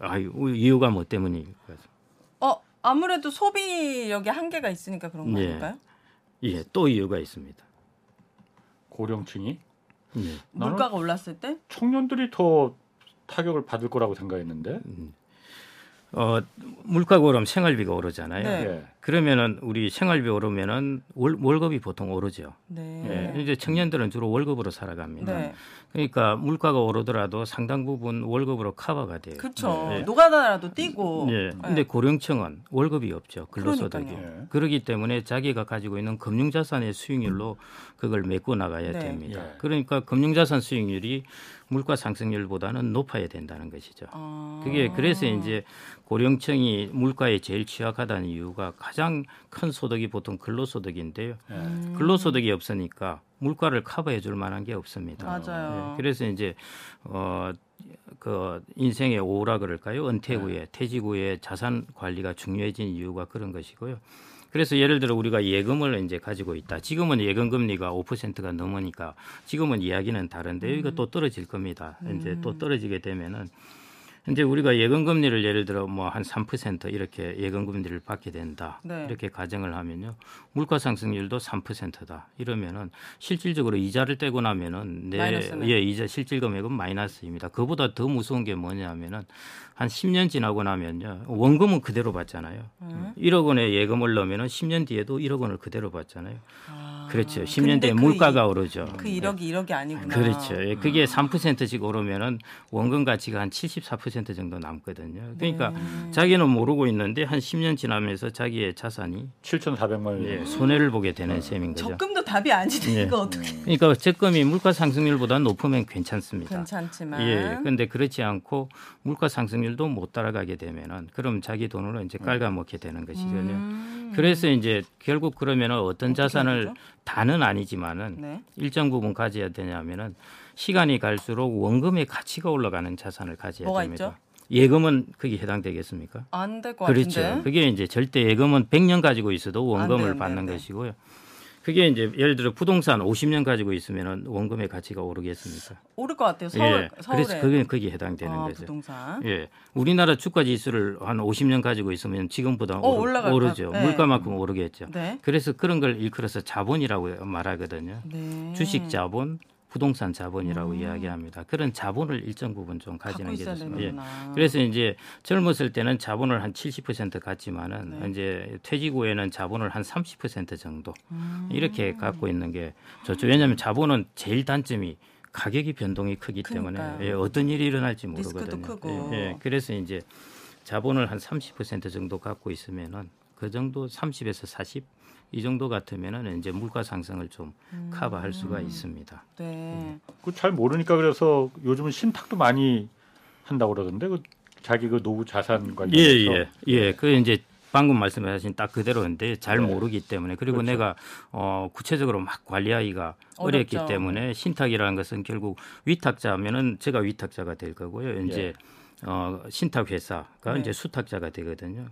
아유, 이유가 뭐 때문입니까? 어, 아무래도 소비력에 한계가 있으니까 그런 거 아닐까요? 예. 예, 또 이유가 있습니다. 고령층이? 예. 물가가 올랐을 때? 청년들이 더 타격을 받을 거라고 생각했는데. 음. 어, 물가가 오르면 생활비가 오르잖아요. 네. 그러면은 우리 생활비 오르면은 월, 월급이 보통 오르죠. 네. 예, 이제 청년들은 주로 월급으로 살아갑니다. 네. 그러니까 물가가 오르더라도 상당 부분 월급으로 커버가 돼요. 그렇죠. 예. 노가다라도 뛰고. 예. 근데 고령층은 월급이 없죠. 근로소득이. 예. 그렇기 때문에 자기가 가지고 있는 금융자산의 수익률로 그걸 메꿔 나가야 네. 됩니다. 예. 그러니까 금융자산 수익률이 물가 상승률보다는 높아야 된다는 것이죠. 아... 그게 그래서 이제 고령층이 물가에 제일 취약하다는 이유가 가장 큰 소득이 보통 근로소득인데요. 음... 근로소득이 없으니까 물가를 커버해 줄 만한 게 없습니다. 맞아요. 네. 그래서 이제 어, 그 인생의 오후라 그럴까요? 은퇴 후에, 퇴직 후에 자산 관리가 중요해진 이유가 그런 것이고요. 그래서 예를 들어 우리가 예금을 이제 가지고 있다. 지금은 예금 금리가 오 퍼센트가 넘으니까 지금은 이야기는 다른데요. 이거 또 떨어질 겁니다. 음. 이제 또 떨어지게 되면은 이제 우리가 예금 금리를 예를 들어 뭐 한 삼 퍼센트 이렇게 예금 금리를 받게 된다. 네. 이렇게 가정을 하면요. 물가 상승률도 삼 퍼센트다. 이러면은 실질적으로 이자를 떼고 나면은 내 예, 이자 실질 금액은 마이너스입니다. 그보다 더 무서운 게 뭐냐면은 한 십 년 지나고 나면요. 원금은 그대로 받잖아요. 음. 일억 원의 예금을 넣으면은 십 년 뒤에도 일억 원을 그대로 받잖아요. 아, 그렇죠. 십 년 뒤에 그 물가가 이, 오르죠. 그 일억이 예. 일억이 아니구나. 그렇죠. 예, 그게 삼 퍼센트씩 오르면은 원금 가치가 한 칠십사 퍼센트 정도 남거든요. 그러니까 네. 자기는 모르고 있는데 한 십 년 지나면서 자기의 자산이 칠천사백만 원 예, 손해를 보게 되는 네. 셈인 거죠. 적금도 답이 아니니까 예. 어떻게? 그러니까 적금이 물가 상승률보다 높으면 괜찮습니다. 괜찮지만 예. 그런데 그렇지 않고 물가 상승률도 못 따라가게 되면은 그럼 자기 돈으로 이제 깔아먹게 되는 것이거든요. 음. 그래서 이제 결국 그러면은 어떤 자산을 하죠? 다는 아니지만은 네. 일정 부분 가져야 되냐면은. 시간이 갈수록 원금의 가치가 올라가는 자산을 가져야 뭐가 됩니다. 있죠? 예금은 그게 해당되겠습니까? 안 될 것 그렇죠. 같은데. 그렇죠. 그게 이제 절대 예금은 백 년 가지고 있어도 원금을 안 돼, 받는 안 돼, 안 돼. 것이고요. 그게 이제 예를 들어 부동산 오십 년 가지고 있으면 원금의 가치가 오르겠습니까? 오를 것 같아요. 서울, 예. 서울에. 그래서 그게 그게 해당되는 아, 거죠. 부동산. 예. 우리나라 주가 지수를 한 오십 년 가지고 있으면 지금보다 어, 오르, 오르죠. 네. 물가만큼 오르겠죠. 네. 그래서 그런 걸 일컬어서 자본이라고 말하거든요. 네. 주식 자본. 부동산 자본이라고 음. 이야기합니다. 그런 자본을 일정 부분 좀 가지는 게 좋습니다. 예. 그래서 이제 젊었을 때는 자본을 한 칠십 퍼센트 갖지만은 네. 이제 퇴직 후에는 자본을 한 삼십 퍼센트 정도 음. 이렇게 갖고 있는 게 좋죠. 왜냐하면 자본은 제일 단점이 가격이 변동이 크기 그러니까요. 때문에 예, 어떤 일이 일어날지 모르거든요. 리스크도 크고. 예, 예. 그래서 이제 자본을 한 삼십 퍼센트 정도 갖고 있으면은 그 정도 삼십에서 사십. 이 정도 같으면은 이제 물가 상승을 좀 음. 커버할 수가 있습니다. 네. 그 잘 모르니까 그래서 요즘은 신탁도 많이 한다고 그러던데 그 자기 그 노후 자산 관련해서 예예 예. 예. 그 이제 방금 말씀하신 딱 그대로인데 잘 네. 모르기 때문에 그리고 그렇죠. 내가 어, 구체적으로 막 관리하기가 어렵기 어렵죠. 때문에 신탁이라는 것은 결국 위탁자면은 제가 위탁자가 될 거고요. 이제 예. 어, 신탁 회사가 네. 이제 수탁자가 되거든요.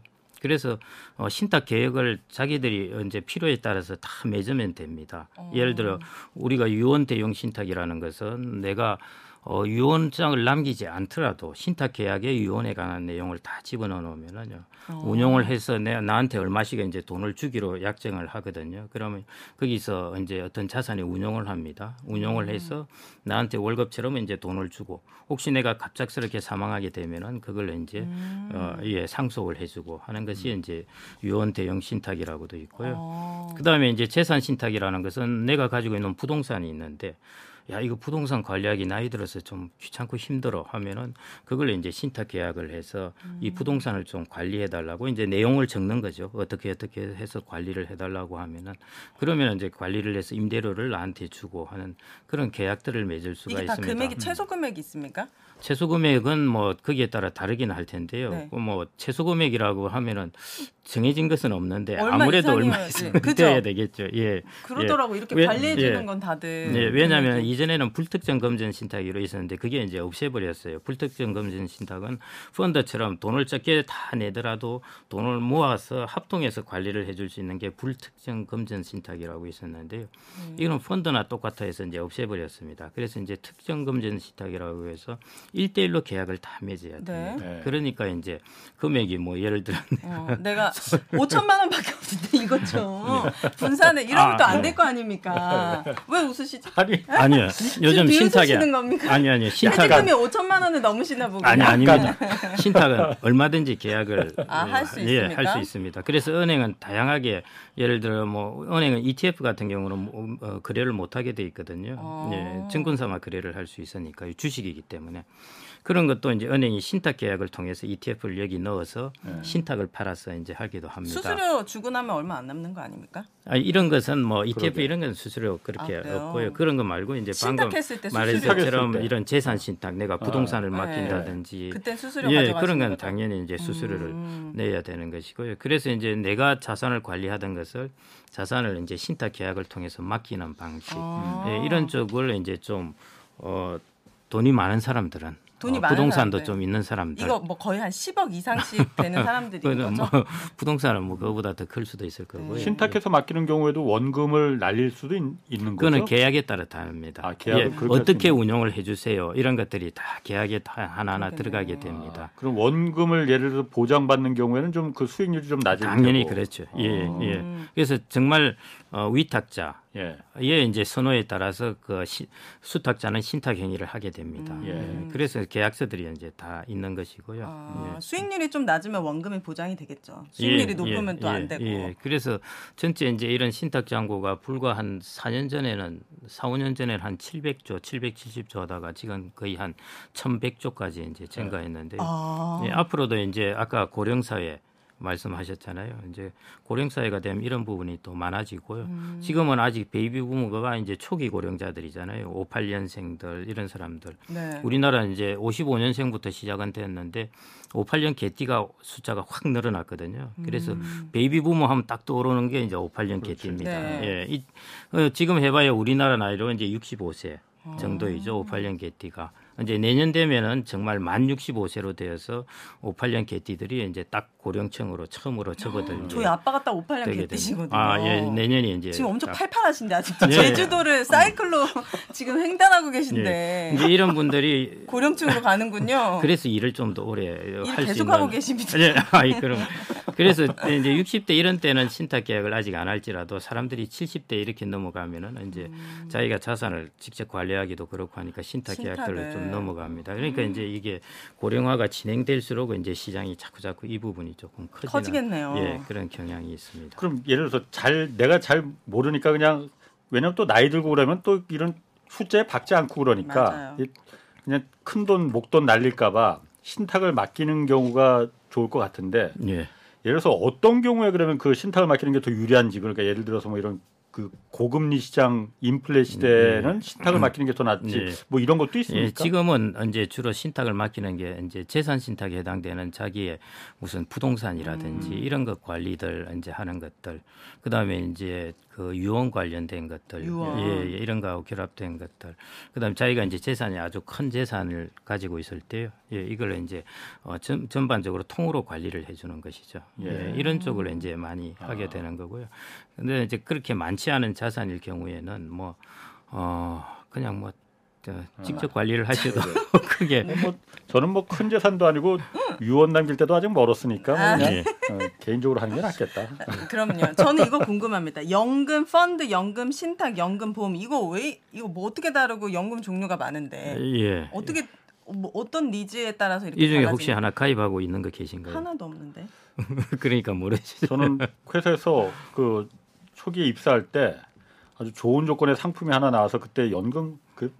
그래서 어, 신탁 계획을 자기들이 이제 필요에 따라서 다 맺으면 됩니다. 어. 예를 들어 우리가 유언 대용 신탁이라는 것은 내가 어, 유언장을 남기지 않더라도 신탁계약의 유언에 관한 내용을 다 집어넣어 놓으면은요, 어. 운용을 해서 내, 나한테 얼마씩 이제 돈을 주기로 약정을 하거든요. 그러면 거기서 이제 어떤 자산의 운용을 합니다. 운용을 음. 해서 나한테 월급처럼 이제 돈을 주고, 혹시 내가 갑작스럽게 사망하게 되면은 그걸 이제 음. 어, 예, 상속을 해주고 하는 것이 음. 이제 유언 대형 신탁이라고도 있고요. 어. 그 다음에 이제 재산 신탁이라는 것은 내가 가지고 있는 부동산이 있는데, 야, 이거 부동산 관리하기 나이 들어서 좀 귀찮고 힘들어 하면은 그걸 이제 신탁 계약을 해서 음. 이 부동산을 좀 관리해 달라고 이제 내용을 적는 거죠. 어떻게 어떻게 해서 관리를 해 달라고 하면은, 그러면 이제 관리를 해서 임대료를 나한테 주고 하는 그런 계약들을 맺을 수가 이게 다 있습니다. 금액이 최소 금액이 있습니까? 최소 금액은 뭐 거기에 따라 다르긴 할 텐데요. 네. 뭐 최소 금액이라고 하면은 정해진 것은 없는데 아무래도 얼마 이상은 돼야 되겠죠. 예. 그러더라고. 예. 이렇게 관리해 주는 예. 건 다들. 예. 왜냐하면 이 이전에는 불특정 금전 신탁으로 있었는데 그게 이제 없애버렸어요. 불특정 금전 신탁은 펀드처럼 돈을 적게 다 내더라도 돈을 모아서 합동해서 관리를 해줄 수 있는 게 불특정 금전 신탁이라고 있었는데요. 음. 이건 펀드나 똑같아서 이제 없애버렸습니다. 그래서 이제 특정 금전 신탁이라고 해서 일대일로 계약을 다 맺어야 됩니다. 네. 그러니까 이제 금액이 뭐 예를 들어 어, 내가 오천만 원밖에 없는데 이것 좀 네. 분산해 이러면 아, 또 안 될 거 네. 아닙니까? 왜 웃으시죠? 아니, 아니요. 요즘 신탁이 아니 아니 신탁금이 오천만 원을 넘으시나 보군요. 아니 아닙니다. 신탁은 얼마든지 계약을 아, 할 수 예, 할 수 있습니다. 그래서 은행은 다양하게 예를 들어 뭐 은행은 이티에프 같은 경우는 어, 거래를 못 하게 돼 있거든요. 어. 예, 증권사만 거래를 할 수 있으니까 주식이기 때문에. 그런 것도 이제 은행이 신탁 계약을 통해서 이티에프를 여기 넣어서 네. 신탁을 팔아서 이제 하기도 합니다. 수수료 주고 나면 얼마 안 남는 거 아닙니까? 아니, 이런 것은 뭐 이티에프 그러게. 이런 건 수수료 그렇게 아, 없고요. 그런 거 말고 이제 방금 말했던 것처럼 이런 재산 신탁 내가 부동산을 아, 맡긴다든지 네. 그때 수수료 예, 그런 건 당연히 이제 수수료를 음. 내야 되는 것이고요. 그래서 이제 내가 자산을 관리하던 것을 자산을 이제 신탁 계약을 통해서 맡기는 방식 아. 예, 이런 쪽을 이제 좀 어, 돈이 많은 사람들은 돈이 어, 많은 부동산도 사람들. 좀 있는 사람들. 이거 뭐 거의 한 십억 이상씩 되는 사람들이 거죠. 뭐 부동산은 뭐 그거보다 더 클 수도 있을 거고요. 네. 신탁해서 맡기는 경우에도 원금을 날릴 수도 있, 있는 거죠. 그거는 계약에 따라 다릅니다. 아, 예, 어떻게 운영을 해주세요. 이런 것들이 다 계약에 다 하나하나 그렇겠네요. 들어가게 됩니다. 아, 그럼 원금을 예를 들어 보장받는 경우에는 좀 그 수익률이 좀 낮을 거고. 당연히 그렇죠. 아. 예, 예. 그래서 정말 어, 위탁자. 예, 예, 이제 선호에 따라서 그 시, 수탁자는 신탁 행위를 하게 됩니다. 음. 예. 그래서 계약서들이 이제 다 있는 것이고요. 아, 예. 수익률이 좀 낮으면 원금이 보장이 되겠죠. 수익률이 예, 높으면 예, 또 안 예, 되고. 예. 그래서 전체 이제 이런 신탁 잔고가 불과 한 사 년 전에는 사, 오 년 전에는 한 칠백조, 칠백칠십조 하다가 지금 거의 한 천백조까지 이제 증가했는데 예. 아. 예, 앞으로도 이제 아까 고령 사회 말씀하셨잖아요. 이제 고령 사회가 되면 이런 부분이 또 많아지고요. 음. 지금은 아직 베이비 부모가 이제 초기 고령자들이잖아요. 오십팔년생들 이런 사람들. 네. 우리나라 이제 오십오년생부터 시작은 됐는데 오십팔년 개띠가 숫자가 확 늘어났거든요. 그래서 음. 베이비 부모 하면 딱 떠오르는 게 이제 오십팔년 그렇죠. 개띠입니다. 네. 예. 이, 어, 지금 해봐야 우리나라 나이로 이제 육십오세 정도이죠. 음. 오십팔년 개띠가. 이제 내년 되면은 정말 만 육십오세로 되어서 오십팔년 개띠들이 이제 딱 고령층으로 처음으로 접어들죠. 저희 아빠가 딱 오십팔년 개띠시거든요. 아, 예, 내년이 이제 지금 엄청 딱... 팔팔하신데 아직도 예, 제주도를 예. 사이클로 지금 횡단하고 계신데. 예. 이제 이런 분들이 고령층으로 가는군요. 그래서 일을 좀 더 오래 할 수 계속 있는... 하고 계십니다. 예, 아이 그럼 그래서 이제 육십 대 이런 때는 신탁 계약을 아직 안 할지라도 사람들이 칠십 대 이렇게 넘어가면은 이제 음. 자기가 자산을 직접 관리하기도 그렇고 하니까 신탁 계약들을 좀 넘어갑니다. 그러니까 음. 이제 이게 고령화가 진행될수록 이제 시장이 자꾸 자꾸 이 부분이 조금 커지는, 커지겠네요. 예, 그런 경향이 있습니다. 그럼 예를 들어서 잘 내가 잘 모르니까 그냥 왜냐면 또 나이 들고 그러면 또 이런 숫자에 박지 않고 그러니까 맞아요. 그냥 큰 돈 목돈 날릴까봐 신탁을 맡기는 경우가 좋을 것 같은데 예. 예를 들어서 어떤 경우에 그러면 그 신탁을 맡기는 게 더 유리한지 그러니까 예를 들어서 뭐 이런 그 고금리 시장 인플레 시대는 네. 신탁을 맡기는 게 더 낫지. 네. 뭐 이런 것도 있습니까? 예, 지금은 이제 주로 신탁을 맡기는 게 이제 재산 신탁에 해당되는 자기의 무슨 부동산이라든지 음. 이런 것 관리들 이제 하는 것들. 그다음에 이제 그 유언 관련된 것들, 유언. 예, 예, 이런 거하고 결합된 것들. 그다음 자기가 이제 재산이 아주 큰 재산을 가지고 있을 때요, 예, 이걸 이제 어, 전, 전반적으로 통으로 관리를 해주는 것이죠. 예, 예. 이런 쪽을 이제 많이 아. 하게 되는 거고요. 그런데 이제 그렇게 많지 않은 자산일 경우에는 뭐 어, 그냥 뭐 직접 관리를 하셔도 크게. 뭐, 저는 뭐 큰 재산도 아니고 유언 남길 때도 아직 멀었으니까 아. 뭐 그냥, 어, 개인적으로 하는 게 낫겠다. 그럼요. 저는 이거 궁금합니다. 연금 펀드, 연금 신탁, 연금 보험 이거 왜 이거 뭐 어떻게 다르고 연금 종류가 많은데 예. 어떻게 예. 뭐 어떤 니즈에 따라서 이렇게 이 중에 혹시 하나 가입하고 있는 거 계신가요? 하나도 없는데. 그러니까 모르시죠. 저는 회사에서 그 초기에 입사할 때 아주 좋은 조건의 상품이 하나 나와서 그때 연금 그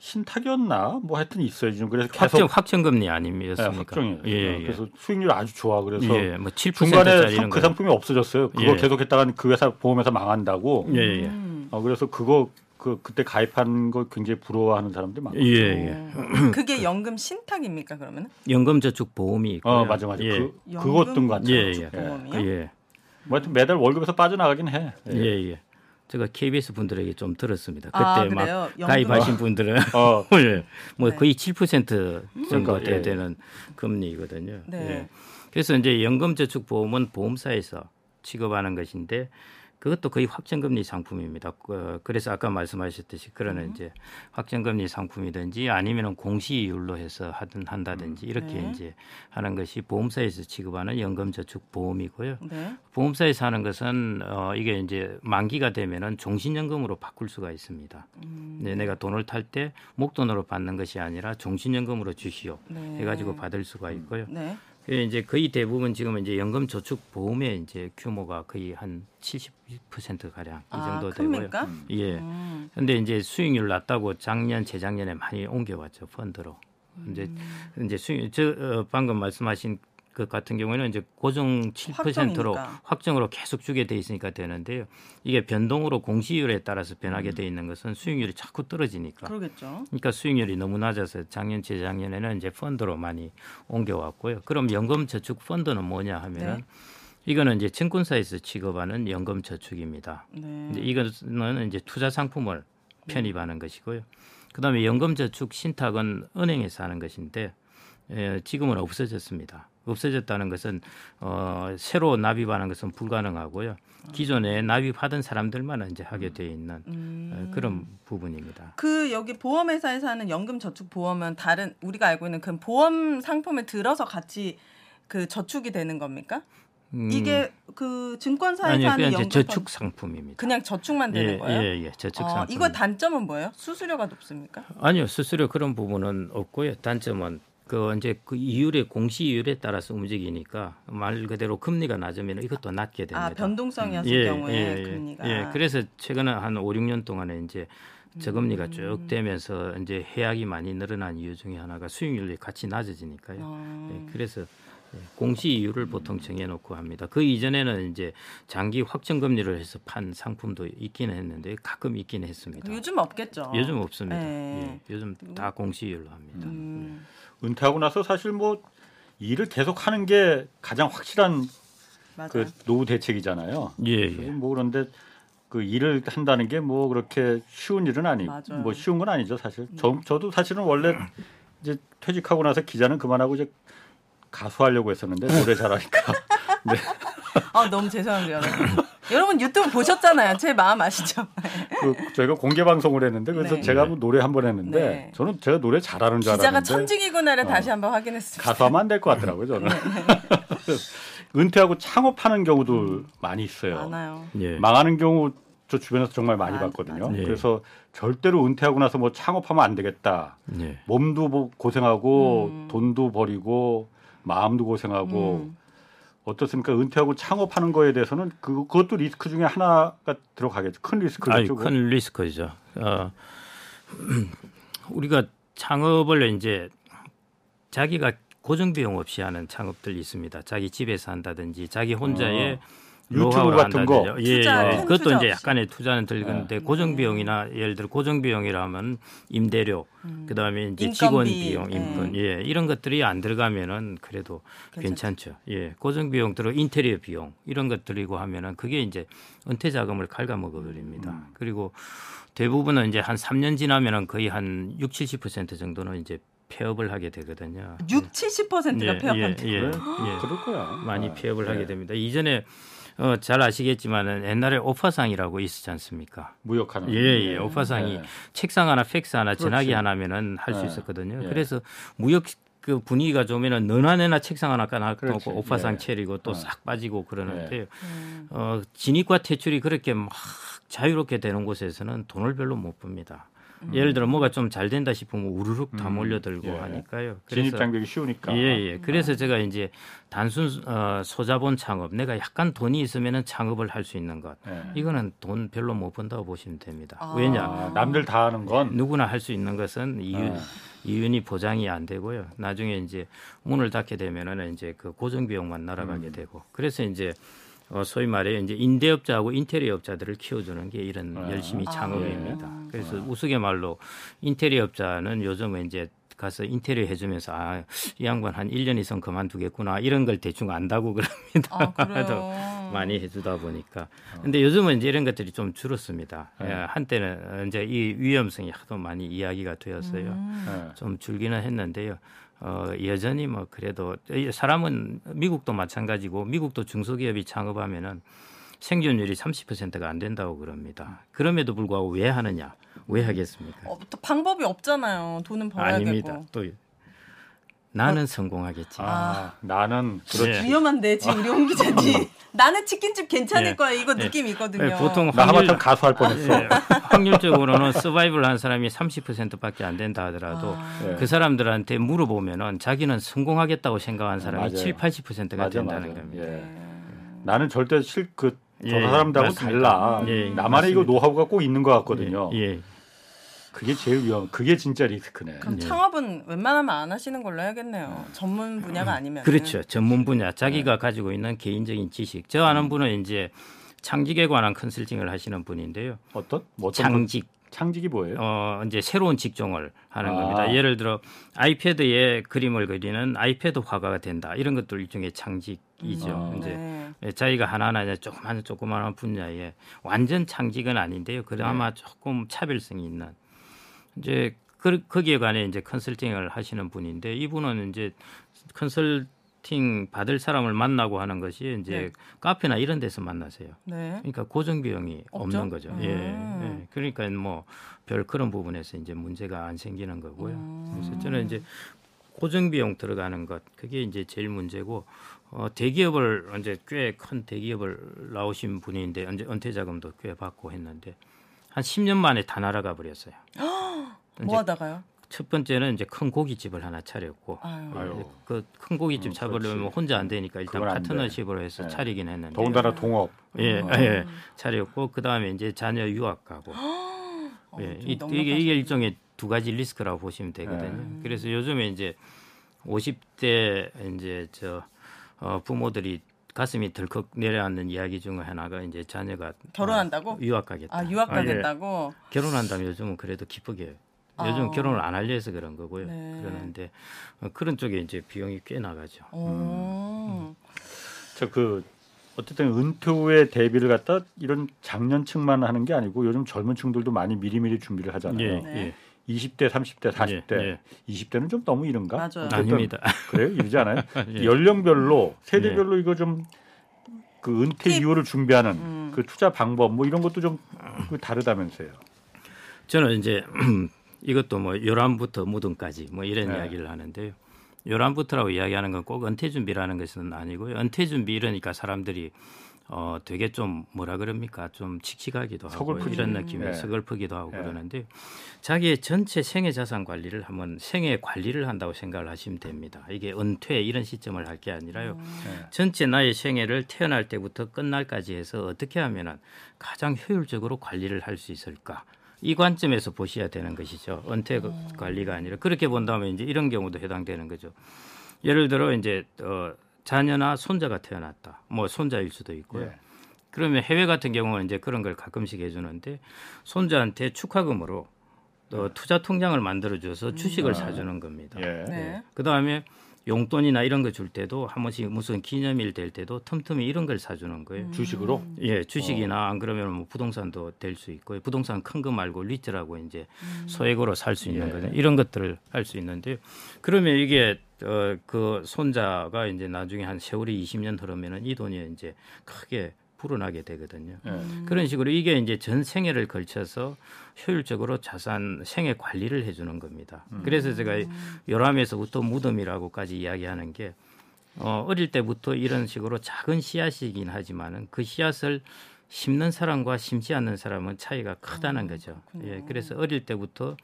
신탁이었나 뭐 하여튼 있어요 지금. 그래서 계속 확정 확정금리 아니었습니까? 네, 확정이에요. 예, 예. 그래서 수익률 아주 좋아. 그래서 예, 뭐 칠 퍼센트 중간에 상, 그 상품이 없어졌어요. 그거 예. 계속했다간 그 회사 보험회사 망한다고. 예. 예. 음. 어, 그래서 그거 그 그때 가입한 거 굉장히 부러워하는 사람들 많아요. 예, 예. 그게 연금 신탁입니까 그러면은? 연금 저축 보험이 있고요. 어, 맞아 맞아. 예. 그 그것도 같아요. 예, 예. 보험이요? 예. 뭐 하여튼 매달 월급에서 빠져나가긴 해. 예, 예. 예. 제가 케이비에스 분들에게 좀 들었습니다. 그때 아, 막 연금... 가입하신 분들은 어. 예, 뭐 네. 거의 칠 퍼센트 정도 예. 되는 금리거든요. 네. 예. 그래서 이제 연금저축보험은 보험사에서 취급하는 것인데 그것도 거의 확정금리 상품입니다. 그래서 아까 말씀하셨듯이 그런 음. 이제 확정금리 상품이든지 아니면은 공시율로 해서 하든 한다든지 이렇게 네. 이제 하는 것이 보험사에서 취급하는 연금저축보험이고요. 네. 보험사에서 하는 것은 어, 이게 이제 만기가 되면은 종신연금으로 바꿀 수가 있습니다. 음. 네, 내가 돈을 탈 때 목돈으로 받는 것이 아니라 종신연금으로 주시오 네. 해가지고 받을 수가 있고요. 네. 이제 거의 대부분 지금 이제 연금 저축 보험의 이제 규모가 거의 한 칠십 퍼센트 가량 이 정도 아, 되고요. 음. 예. 그런데 음. 이제 수익률 낮다고 작년 재작년에 많이 옮겨왔죠 펀드로. 음. 이제 이제 수익 저 어, 방금 말씀하신 것 같은 경우에는 이제 고정 칠 퍼센트로 확정이니까. 확정으로 계속 주게 돼 있으니까 되는데요. 이게 변동으로 공시율에 따라서 변하게 음. 돼 있는 것은 수익률이 자꾸 떨어지니까. 그러겠죠. 그러니까 수익률이 너무 낮아서 작년 재작년에는 이제 펀드로 많이 옮겨왔고요. 그럼 연금저축 펀드는 뭐냐 하면은 네. 이거는 이제 증권사에서 취급하는 연금저축입니다. 네. 이제 이거는 이제 투자 상품을 편입하는 것이고요. 그다음에 연금저축 신탁은 은행에서 하는 것인데 예, 지금은 없어졌습니다. 없어졌다는 것은 어, 새로 납입하는 것은 불가능하고요. 기존에 납입하던 사람들만 이제 하게 돼 있는 음. 그런 부분입니다. 그 여기 보험회사에서 하는 연금저축보험은 다른 우리가 알고 있는 그 보험 상품을 들어서 같이 그 저축이 되는 겁니까? 음. 이게 그 증권사에서 아니요, 하는 연금 저축 상품입니다. 그냥 저축만 되는 예, 거예요? 예예, 예, 저축 어, 상품. 이거 단점은 뭐예요? 수수료가 높습니까? 아니요, 수수료 그런 부분은 없고요. 단점은 그 이제 그 이율의 공시율에 따라서 움직이니까 말 그대로 금리가 낮으면 이것도 낮게 됩니다. 아, 변동성이었을 예, 경우에 예, 예, 금리가. 예, 그래서 최근에 한 오, 육 년 동안에 이제 저금리가 음. 쭉 되면서 이제 해약이 많이 늘어난 이유 중에 하나가 수익률이 같이 낮아지니까요. 아. 예, 그래서 공시이율을 보통 정해놓고 합니다. 그 이전에는 이제 장기 확정금리를 해서 판 상품도 있기는 했는데 가끔 있긴 했습니다. 요즘 없겠죠. 요즘 없습니다. 예, 요즘 다 공시이율로 합니다. 음. 예. 은퇴하고 나서 사실 뭐 일을 계속 하는 게 가장 확실한 그 노후 대책이잖아요. 예, 예. 뭐 그런데 그 일을 한다는 게 뭐 그렇게 쉬운 일은 아니고 맞아요. 뭐 쉬운 건 아니죠 사실. 음. 저, 저도 사실은 원래 이제 퇴직하고 나서 기자는 그만하고 이제 가수 하려고 했었는데 노래 잘하니까. 네. 아 너무 죄송합니다 여러분. 여러분 유튜브 보셨잖아요. 제 마음 아시죠? 그, 저희가 공개 방송을 했는데 그래서 네. 제가 뭐 노래 한번 했는데 네. 저는 제가 노래 잘하는 줄 알았는데 기자가 천직이구나를 어, 다시 한번 확인했습니다. 가수하면 안 될 것 같더라고요 저는. 네, 네. 은퇴하고 창업하는 경우도 음, 많이 있어요. 많아요. 예. 망하는 경우 저 주변에서 정말 많이 아, 봤거든요. 예. 그래서 절대로 은퇴하고 나서 뭐 창업하면 안 되겠다. 예. 몸도 뭐 고생하고 음. 돈도 버리고. 마음도 고생하고 음. 어떻습니까? 은퇴하고 창업하는 거에 대해서는 그, 그것도 리스크 중에 하나가 들어가겠죠. 큰 리스크죠. 큰 리스크죠. 어, 우리가 창업을 이제 자기가 고정 비용 없이 하는 창업들이 있습니다. 자기 집에서 한다든지 자기 혼자의 어. 유튜브 같은 한다든지. 거. 예, 투자, 예. 그것도 투자 이제 약간의 투자는 들건데 예. 고정 비용이나 예를 들어 고정 비용이라면 임대료, 음. 그다음에 이제 직원 비용, 인건 예. 예, 이런 것들이 안 들어가면은 그래도 괜찮죠. 괜찮죠. 예. 고정 비용 들어 인테리어 비용 이런 것 들이고 하면은 그게 이제 은퇴 자금을 갉아먹어 버립니다. 음. 그리고 대부분은 이제 한 삼 년 지나면은 거의 한 육십, 칠십 퍼센트 정도는 이제 폐업을 하게 되거든요. 육, 칠십 퍼센트가 예, 폐업한다. 예, 예, 예. 그럴 거야. 많이 폐업을 네. 하게 됩니다. 이전에 어, 잘 아시겠지만은 옛날에 오파상이라고 있었지 않습니까? 무역하는. 예예. 예. 오파상이 네. 책상 하나, 팩스 하나, 그렇지. 전화기 하나면은 할 수 네. 있었거든요. 예. 그래서 무역 그 분위기가 좋으면은 너나내나 책상 하나 까놓고 오파상 예. 체리고 또 싹 어. 빠지고 그러는데요. 예. 어, 진입과 퇴출이 그렇게 막 자유롭게 되는 곳에서는 돈을 별로 못 봅니다. 음. 예를 들어 뭐가 좀 잘 된다 싶으면 우르륵 다 몰려들고 음. 예. 하니까요. 진입 장벽이 쉬우니까. 예예. 예. 그래서 제가 이제 단순 어, 소자본 창업, 내가 약간 돈이 있으면은 창업을 할 수 있는 것. 예. 이거는 돈 별로 못 번다고 보시면 됩니다. 아. 왜냐? 아, 남들 다 하는 건 누구나 할 수 있는 것은 이유. 아. 이윤이 보장이 안 되고요. 나중에 이제 문을 닫게 되면은 이제 그 고정 비용만 날아가게 음. 되고. 그래서 이제 어 소위 말해 이제 임대업자하고 인테리어업자들을 키워주는 게 이런 아. 열심히 창업입니다. 아. 그래서 아. 우스갯말로 인테리어업자는 요즘은 이제 가서 인테리어 해주면서 아, 이 양반 한 일 년 이상 그만두겠구나 이런 걸 대충 안다고 그럽니다. 아, 많이 해주다 보니까. 그런데 요즘은 이제 이런 것들이 좀 줄었습니다. 네. 예, 한때는 이제 이 위험성이 하도 많이 이야기가 되었어요. 음. 좀 줄기는 했는데요. 어, 여전히 뭐 그래도 사람은 미국도 마찬가지고 미국도 중소기업이 창업하면은 생존율이 삼십 퍼센트가 안 된다고 그럽니다. 그럼에도 불구하고 왜 하느냐? 왜 하겠습니까? 어, 또 방법이 없잖아요. 돈은 벌어야겠고. 아닙니다. 또 나는 어. 성공하겠지. 아, 아, 나는 그렇지. 위험한데 지금 우리 홍 기자님. 나는 치킨집 괜찮을 예. 거야. 이거 예. 느낌이 있거든요. 보통 나 하마터 가수 할 뻔했어. 예. 확률적으로는 서바이벌 한 사람이 삼십 퍼센트밖에 안 된다 하더라도 아. 예. 그 사람들한테 물어보면은 자기는 성공하겠다고 생각한 사람이 아, 칠, 팔십 퍼센트가 맞아, 된다는 맞아. 겁니다. 예. 나는 절대 실 그 저 예, 사람들하고 달라. 예, 나만의 맞습니다. 이거 노하우가 꼭 있는 것 같거든요. 예, 예. 그게 제일 위험. 그게 진짜 리스크네. 그럼 예. 창업은 웬만하면 안 하시는 걸로 해야겠네요. 전문 분야가 아니면. 그렇죠. 전문 분야. 자기가 네. 가지고 있는 개인적인 지식. 저 아는 분은 이제 창직에 관한 컨설팅을 하시는 분인데요. 어떤? 뭐 어떤 창직. 분? 창직이 뭐예요? 어, 이제 새로운 직종을 하는 아. 겁니다. 예를 들어 아이패드에 그림을 그리는 아이패드 화가가 된다. 이런 것도 일종의 창직이죠. 아, 이제 네. 자기가 하나하나 조그마한 조그마한 분야에 완전 창직은 아닌데요. 그나마 네. 조금 차별성이 있는 이제 그, 거기에 관해 이제 컨설팅을 하시는 분인데 이분은 이제 컨설 받을 사람을 만나고 하는 것이 이제 네. 카페나 이런 데서 만나세요. 네. 그러니까 고정 비용이 없는 거죠. 음. 예, 예. 그러니까 뭐 별 그런 부분에서 이제 문제가 안 생기는 거고요. 음. 그래서 저는 이제 고정 비용 들어가는 것 그게 이제 제일 문제고 어, 대기업을 이제 꽤 큰 대기업을 나오신 분인데 이제 은퇴 자금도 꽤 받고 했는데 한 십 년 만에 다 날아가 버렸어요. 뭐 하다가요? 첫 번째는 이제 큰 고깃집을 하나 차렸고 그 큰 고깃집 음, 차려면 혼자 안 되니까 일단 파트너십으로 해서 네. 차리긴 했는데 더군다나 동업 예, 어. 예 차렸고 그 다음에 이제 자녀 유학 가고 어, 예, 이, 이게 이게 일종의 두 가지 리스크라고 보시면 되거든요. 네. 그래서 요즘에 이제 오십 대 이제 저 어, 부모들이 가슴이 덜컥 내려앉는 이야기 중 하나가 이제 자녀가 결혼한다고 유학 가겠다. 아 유학 가겠다고 아, 예. 결혼한다면 요즘은 그래도 기쁘게. 요즘 아. 결혼을 안 하려 해서 그런 거고요. 네. 그러는데 그런 쪽에 이제 비용이 꽤 나가죠. 음. 저 그 어쨌든 은퇴 후에 대비를 갖다 이런 장년층만 하는 게 아니고 요즘 젊은 층들도 많이 미리미리 준비를 하잖아요. 예. 네. 이십 대, 삼십 대, 사십 대. 예. 이십 대는 좀 너무 이른가? 맞아요. 아닙니다. 그래요? 이러지 않아요? 예. 연령별로, 세대별로 예. 이거 좀 그 은퇴 팁. 이후를 준비하는 음. 그 투자 방법 뭐 이런 것도 좀 다르다면서요. 저는 이제 이것도 뭐 요람부터 무등까지 뭐 이런 네. 이야기를 하는데요. 요람부터라고 이야기하는 건 꼭 은퇴 준비라는 것은 아니고요. 은퇴 준비 이러니까 사람들이 어 되게 좀 뭐라 그럽니까? 좀 칙칙하기도 서글프지. 하고 이런 느낌이 네. 서글프기도 하고 네. 그러는데 자기의 전체 생애 자산 관리를 한번 생애 관리를 한다고 생각을 하시면 됩니다. 이게 은퇴 이런 시점을 할 게 아니라요. 네. 전체 나의 생애를 태어날 때부터 끝날까지 해서 어떻게 하면은 가장 효율적으로 관리를 할 수 있을까? 이 관점에서 보셔야 되는 것이죠. 은퇴 관리가 아니라 그렇게 본다면 이제 이런 경우도 해당되는 거죠. 예를 들어 이제 어, 자녀나 손자가 태어났다. 뭐 손자일 수도 있고요. 예. 그러면 해외 같은 경우는 이제 그런 걸 가끔씩 해주는데 손자한테 축하금으로 어, 투자 통장을 만들어줘서 주식을 음. 사주는 겁니다. 예. 네. 그 다음에 용돈이나 이런 거 줄 때도 한 번씩 무슨 기념일 될 때도 틈틈이 이런 걸 사주는 거예요. 음. 주식으로? 예, 주식이나 어. 안 그러면 뭐 부동산도 될 수 있고, 부동산 큰 거 말고 리츠라고 이제 음. 소액으로 살 수 있는 예. 거죠. 이런 것들을 할 수 있는데요. 그러면 이게 어, 그 손자가 이제 나중에 한 세월이 이십 년 흐르면은 이 돈이 이제 크게 불어나게 되거든요. 음. 그런 식으로 이게 이제 전 생애를 걸쳐서 효율적으로 자산 생애 관리를 해주는 겁니다. 음. 그래서 제가 요람에서부터 무덤이라고까지 이야기하는 게 어, 어릴 때부터 이런 식으로 작은 씨앗이긴 하지만은 그 씨앗을 심는 사람과 심지 않는 사람은 차이가 크다는 음, 거죠. 예, 그래서 어릴 때부터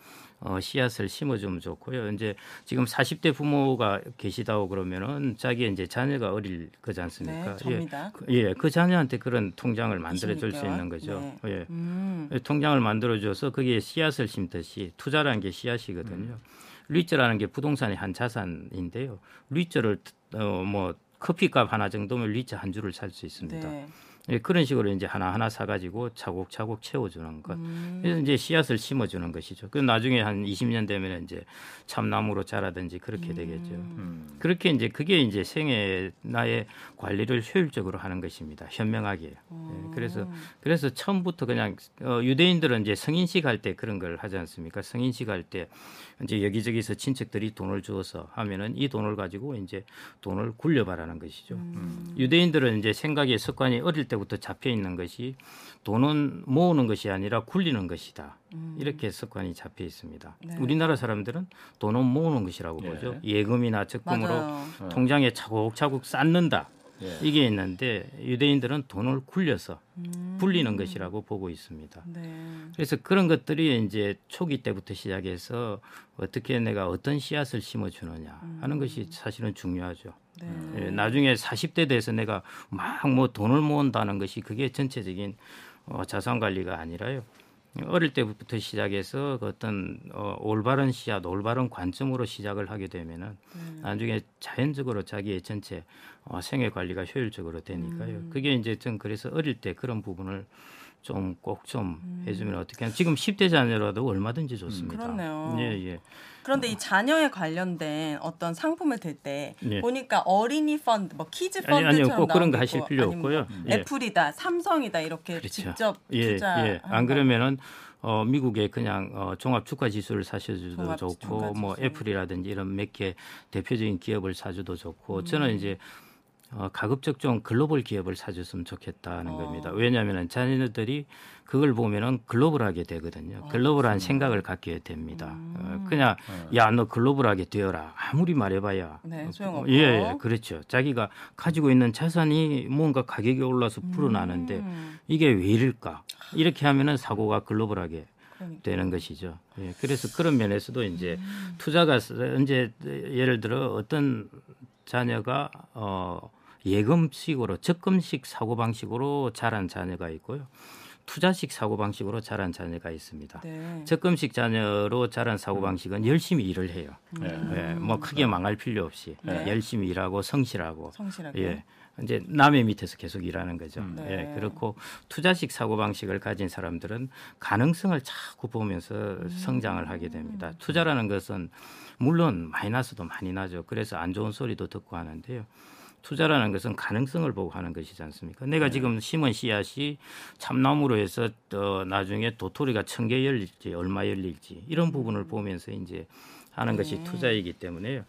어, 씨앗을 심어주면 좋고요. 이제 지금 사십 대 부모가 계시다고 그러면은 자기 이제 자녀가 어릴 거지 않습니까? 네, 접니다. 예, 예, 그 자녀한테 그런 통장을 만들어줄 이십육 개월? 수 있는 거죠. 네. 예, 음. 통장을 만들어줘서 거기에 씨앗을 심듯이 투자라는 게 씨앗이거든요. 음. 리츠라는 게 부동산의 한 자산인데요. 리츠를 어, 뭐 커피값 하나 정도면 리츠 한 주를 살 수 있습니다. 네. 예, 그런 식으로 이제 하나하나 사가지고 차곡차곡 채워주는 것. 음. 그래서 이제 씨앗을 심어주는 것이죠. 그 나중에 한 이십 년 되면 이제 참나무로 자라든지 그렇게 음. 되겠죠. 음. 그렇게 이제 그게 이제 생애 나의 관리를 효율적으로 하는 것입니다. 현명하게. 예, 그래서 그래서 처음부터 그냥 어, 유대인들은 이제 성인식 할 때 그런 걸 하지 않습니까? 성인식 할 때 이제 여기저기서 친척들이 돈을 주어서 하면은 이 돈을 가지고 이제 돈을 굴려봐라는 것이죠. 음. 유대인들은 이제 생각의 습관이 어릴 때 부터 잡혀 있는 것이 돈은 모으는 것이 아니라 굴리는 것이다. 음. 이렇게 습관이 잡혀 있습니다. 네. 우리나라 사람들은 돈은 모으는 것이라고 예. 보죠. 예금이나 적금으로 맞아요. 통장에 차곡차곡 쌓는다. 예. 이게 있는데 유대인들은 돈을 굴려서 음. 불리는 것이라고 보고 있습니다. 네. 그래서 그런 것들이 이제 초기 때부터 시작해서 어떻게 내가 어떤 씨앗을 심어주느냐 하는 음. 것이 사실은 중요하죠. 네. 예, 나중에 사십 대 돼서 내가 막 뭐 돈을 모은다는 것이 그게 전체적인 어, 자산 관리가 아니라요. 어릴 때부터 시작해서 어떤 어, 올바른 씨앗, 올바른 관점으로 시작을 하게 되면은 음. 나중에 자연적으로 자기의 전체 어, 생애 관리가 효율적으로 되니까요. 음. 그게 이제 좀 그래서 어릴 때 그런 부분을 좀 꼭 좀 음. 해주면 어떻게 하냐. 지금 십 대 자녀라도 얼마든지 좋습니다. 음, 그렇네요. 예, 예. 그런데 어. 이 자녀에 관련된 어떤 상품을 들 때 예. 보니까 어린이 펀드, 뭐 키즈 펀드처럼 아니, 아니요, 꼭 그런 거 하실 필요 없고요. 예. 애플이다, 삼성이다 이렇게 그렇죠. 직접 투자. 예, 예. 안 그러면은 어, 미국의 그냥 어, 종합 주가 지수를 사셔도 좋고, 뭐 애플이라든지 이런 몇 개 대표적인 기업을 사줘도 좋고, 음. 저는 이제. 어, 가급적 좀 글로벌 기업을 사줬으면 좋겠다는 어. 겁니다. 왜냐하면 자녀들이 그걸 보면은 글로벌하게 되거든요. 어, 글로벌한 그렇습니다. 생각을 갖게 됩니다. 음. 어, 그냥 네. 야, 너 글로벌하게 되어라 아무리 말해봐야 네, 소용없고. 예, 예, 그렇죠. 자기가 가지고 있는 자산이 뭔가 가격이 올라서 불어나는데 음. 이게 왜 이럴까? 이렇게 하면은 사고가 글로벌하게 되는 것이죠. 예, 그래서 그런 면에서도 이제 음. 투자가 이제 예를 들어 어떤 자녀가 어, 예금식으로 적금식 사고방식으로 자란 자녀가 있고요. 투자식 사고방식으로 자란 자녀가 있습니다. 네. 적금식 자녀로 자란 사고방식은 열심히 일을 해요. 네. 예, 뭐 크게 망할 필요 없이 네. 열심히 일하고 성실하고. 성실하게. 예. 이제 남의 밑에서 계속 일하는 거죠. 네. 예, 그렇고 투자식 사고방식을 가진 사람들은 가능성을 자꾸 보면서 음. 성장을 하게 됩니다. 투자라는 것은 물론 마이너스도 많이 나죠. 그래서 안 좋은 소리도 듣고 하는데요. 투자라는 것은 가능성을 보고 하는 것이지 않습니까? 내가 네. 지금 심은 씨앗이 참나무로 해서 어, 나중에 도토리가 천 개 열릴지 얼마 열릴지 이런 부분을 보면서 이제 하는 네. 것이 투자이기 때문에요.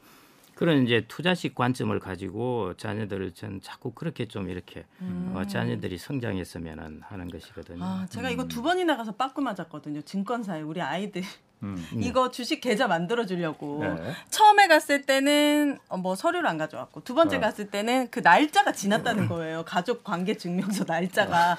그런 이제 투자식 관점을 가지고 자녀들을 전 자꾸 그렇게 좀 이렇게 음. 어, 자녀들이 성장했으면 하는 것이거든요. 아, 제가 음. 이거 두 번이나 가서 빠꾸 맞았거든요. 증권사에 우리 아이들. 음. 이거 주식 계좌 만들어주려고 네. 처음에 갔을 때는 뭐 서류를 안 가져왔고 두 번째 네. 갔을 때는 그 날짜가 지났다는 거예요. 가족 관계 증명서 날짜가.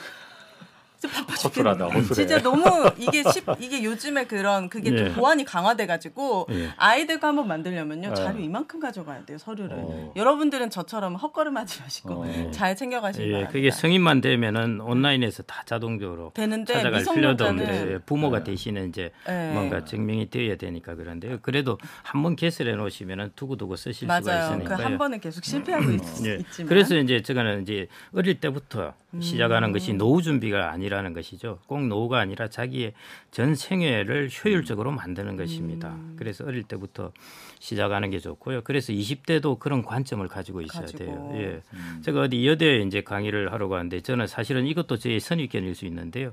허술하다, 허술해. 진짜 너무 이게 십, 이게 요즘에 그런 그게 예. 좀 보안이 강화돼가지고 예. 아이들과 한번 만들려면요 자료 예. 이만큼 가져가야 돼요 서류를. 오. 여러분들은 저처럼 헛걸음하지 마시고 오. 잘 챙겨가시기 예. 바랍니다. 그게 성인만 되면은 온라인에서 다 자동적으로 되는데 찾아갈 필요도 없는데 부모가 예. 대신에 이제 예. 뭔가 증명이 되어야 되니까 그런데요. 그래도 한번 개설해 놓으시면은 두고두고 쓰실 맞아요. 수가 있으니까요. 그 한 번은 계속 실패하고 있, 예. 있지만. 그래서 이제 저거는 이제 어릴 때부터 음. 시작하는 것이 노후 준비가 아니. 아니라는 것이죠. 꼭 노후가 아니라 자기의 전 생애를 효율적으로 만드는 것입니다. 음. 그래서 어릴 때부터 시작하는 게 좋고요. 그래서 이십 대도 그런 관점을 가지고 있어야 가지고. 돼요. 예. 음. 제가 어디 여대에 이제 강의를 하러 가는데 저는 사실은 이것도 제 선입견일 수 있는데요.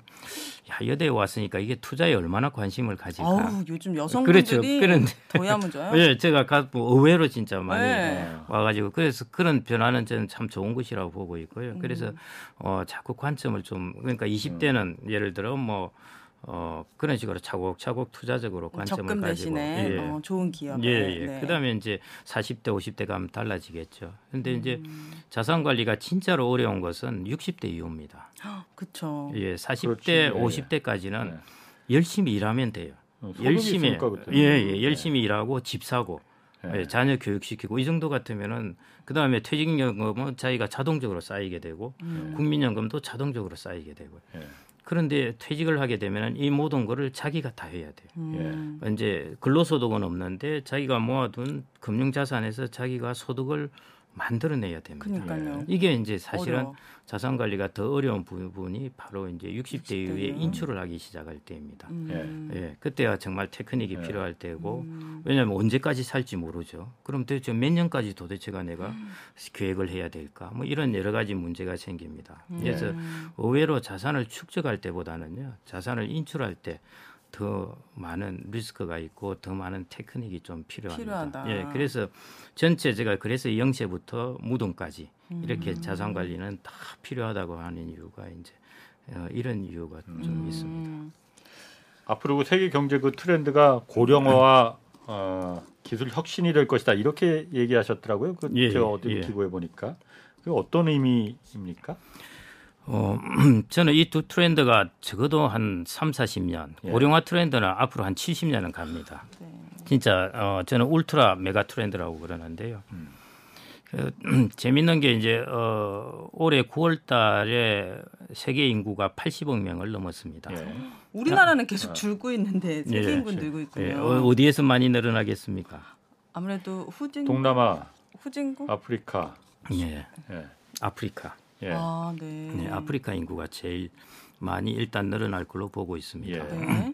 야, 여대에 왔으니까 이게 투자에 얼마나 관심을 가질까. 아우, 요즘 여성분들이 그렇죠. 더 야무져요. 예, 제가 뭐 의외로 진짜 많이 네. 와가지고 그래서 그런 변화는 저는 참 좋은 것이라고 보고 있고요. 그래서 음. 어, 자꾸 관점을 좀 그러니까 이십 대는 음. 예를 들어 뭐 어, 그런 식으로 차곡차곡 투자적으로 관점을 적금 가지고 대신에 예. 어, 좋은 기업. 예, 예. 네. 그다음에 이제 사십 대, 오십 대 가면 달라지겠죠. 그런데 이제 음. 자산 관리가 진짜로 어려운 것은 육십 대 이후입니다. 그렇죠. 예, 사십 대, 그렇지. 오십 대까지는 네. 열심히 일하면 돼요. 어, 열심히 예, 예, 열심히 네. 일하고 집 사고. 네. 자녀 교육시키고 이 정도 같으면은 그다음에 퇴직연금은 자기가 자동적으로 쌓이게 되고 네. 국민연금도 자동적으로 쌓이게 되고 네. 그런데 퇴직을 하게 되면은 이 모든 거를 자기가 다 해야 돼요. 네. 이제 근로소득은 없는데 자기가 모아둔 금융자산에서 자기가 소득을 만들어내야 됩니다. 그러니까요. 이게 이제 사실은 어려워. 자산 관리가 더 어려운 부분이 바로 이제 육십 대 이후에 인출을 하기 시작할 때입니다. 음. 예. 예, 그때가 정말 테크닉이 예. 필요할 때고 음. 왜냐하면 언제까지 살지 모르죠. 그럼 도대체 몇 년까지 도대체가 내가 음. 계획을 해야 될까? 뭐 이런 여러 가지 문제가 생깁니다. 음. 그래서 의외로 자산을 축적할 때보다는요, 자산을 인출할 때 더 많은 리스크가 있고 더 많은 테크닉이 좀 필요합니다. 필요하다. 예, 그래서 전체 제가 그래서 영세부터 무등까지 이렇게 음. 자산 관리는 다 필요하다고 하는 이유가 이제 어, 이런 이유가 음. 좀 있습니다. 앞으로 그 세계 경제 그 트렌드가 고령화와 어, 기술 혁신이 될 것이다 이렇게 얘기하셨더라고요. 그 예, 제가 어떻게 예. 기고해 보니까 그 어떤 의미입니까? 어, 저는 이 두 트렌드가 적어도 한 삼, 사십 년 예. 고령화 트렌드는 앞으로 한 칠십 년은 갑니다. 네. 진짜 어, 저는 울트라 메가 트렌드라고 그러는데요. 음. 그, 재밌는 게 이제 어, 올해 구월 달에 세계 인구가 팔십억 명을 넘었습니다. 예. 우리나라는 계속 줄고 있는데 세계 예. 인구는 늘고 있군요. 예. 어디에서 많이 늘어나겠습니까? 아무래도 후진 동남아, 후진국, 아프리카, 예, 예. 아프리카. 예. 아, 네. 네, 아프리카 인구가 제일 많이 일단 늘어날 걸로 보고 있습니다. 예. 네.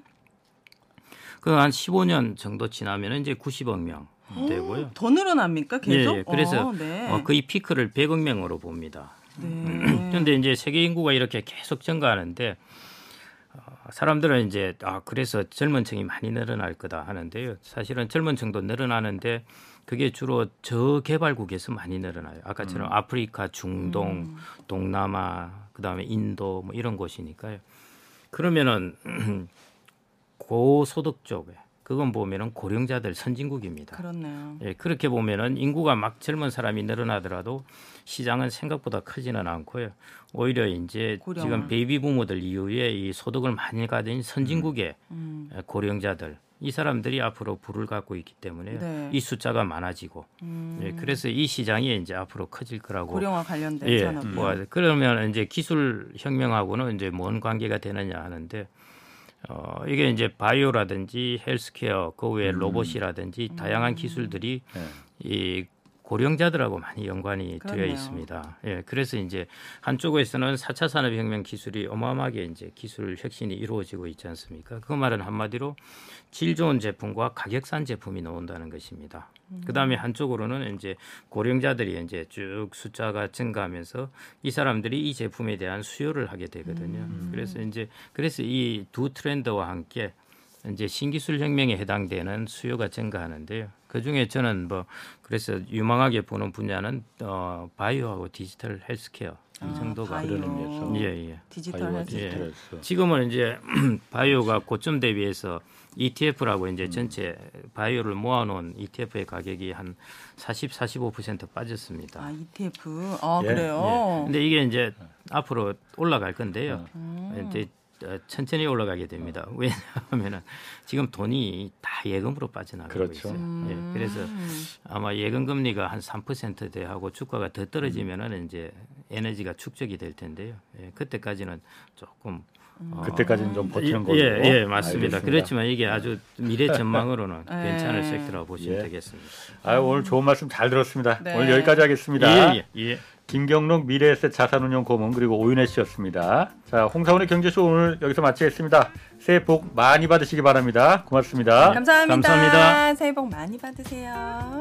그 한 십오 년 정도 지나면 이제 구십억 명 오, 되고요. 더 늘어납니까? 계속? 네, 그래서 아, 네. 어, 거의 피크를 백억 명으로 봅니다. 네. 그런데 이제 세계 인구가 이렇게 계속 증가하는데 어, 사람들은 이제 아 그래서 젊은 층이 많이 늘어날 거다 하는데요. 사실은 젊은 층도 늘어나는데 그게 주로 저개발국에서 많이 늘어나요. 아까처럼 음. 아프리카, 중동, 음. 동남아, 그다음에 인도 뭐 이런 곳이니까요. 그러면은 고소득 쪽에 그건 보면은 고령자들 선진국입니다. 그렇네요. 예, 그렇게 보면은 인구가 막 젊은 사람이 늘어나더라도 시장은 생각보다 크지는 않고요. 오히려 이제 고령. 지금 베이비 부모들 이후에 이 소득을 많이 가진 선진국의 음. 고령자들 이 사람들이 앞으로 부를 갖고 있기 때문에 네. 이 숫자가 많아지고 음. 예, 그래서 이 시장이 이제 앞으로 커질 거라고 고령화 관련된 예, 산업 뭐, 그러면 이제 기술 혁명하고는 이제 뭔 관계가 되느냐 하는데 어, 이게 이제 바이오라든지 헬스케어 그 외에 음. 로봇이라든지 다양한 기술들이 음. 네. 이 고령자들하고 많이 연관이 그렇네요. 되어 있습니다. 예, 그래서 이제 한쪽에서는 사 차 산업혁명 기술이 어마어마하게 이제 기술 혁신이 이루어지고 있지 않습니까? 그 말은 한마디로 질 좋은 제품과 가격 싼 제품이 나온다는 것입니다. 음. 그 다음에 한쪽으로는 이제 고령자들이 이제 쭉 숫자가 증가하면서 이 사람들이 이 제품에 대한 수요를 하게 되거든요. 음. 그래서 이제 그래서 이 두 트렌드와 함께 이제 신기술 혁명에 해당되는 수요가 증가하는데요. 그 중에 저는 뭐 그래서 유망하게 보는 분야는 어, 바이오하고 디지털 헬스케어 이 아, 정도가 그러는 게 예, 예. 디지털 헬스케어. 예. 지금은 이제 바이오가 고점 대비해서 이티에프라고 이제 음. 전체 바이오를 모아놓은 이티에프의 가격이 한 사십, 사십오 퍼센트 빠졌습니다. 아 이티에프. 아 예. 그래요. 그런데 예. 이게 이제 앞으로 올라갈 건데요. 음. 이제 천천히 올라가게 됩니다. 왜냐하면 지금 돈이 다 예금으로 빠져나가고 그렇죠. 있어요. 음. 예, 그래서 아마 예금 금리가 한 삼 퍼센트대 하고 주가가 더 떨어지면은 이제 에너지가 축적이 될 텐데요. 예, 그때까지는 조금 음. 그때까지는 좀 버티는 거죠. 예, 예, 맞습니다. 알겠습니다. 그렇지만 이게 아주 미래 전망으로는 괜찮을 섹터라고 보시면 예. 되겠습니다. 아 오늘 좋은 말씀 잘 들었습니다. 네. 오늘 여기까지 하겠습니다. 예, 예, 예. 김경록 미래에셋 자산운용 고문 그리고 오윤혜 씨였습니다. 자, 홍사훈의 경제쇼 오늘 여기서 마치겠습니다. 새해 복 많이 받으시기 바랍니다. 고맙습니다. 감사합니다. 감사합니다. 새해 복 많이 받으세요.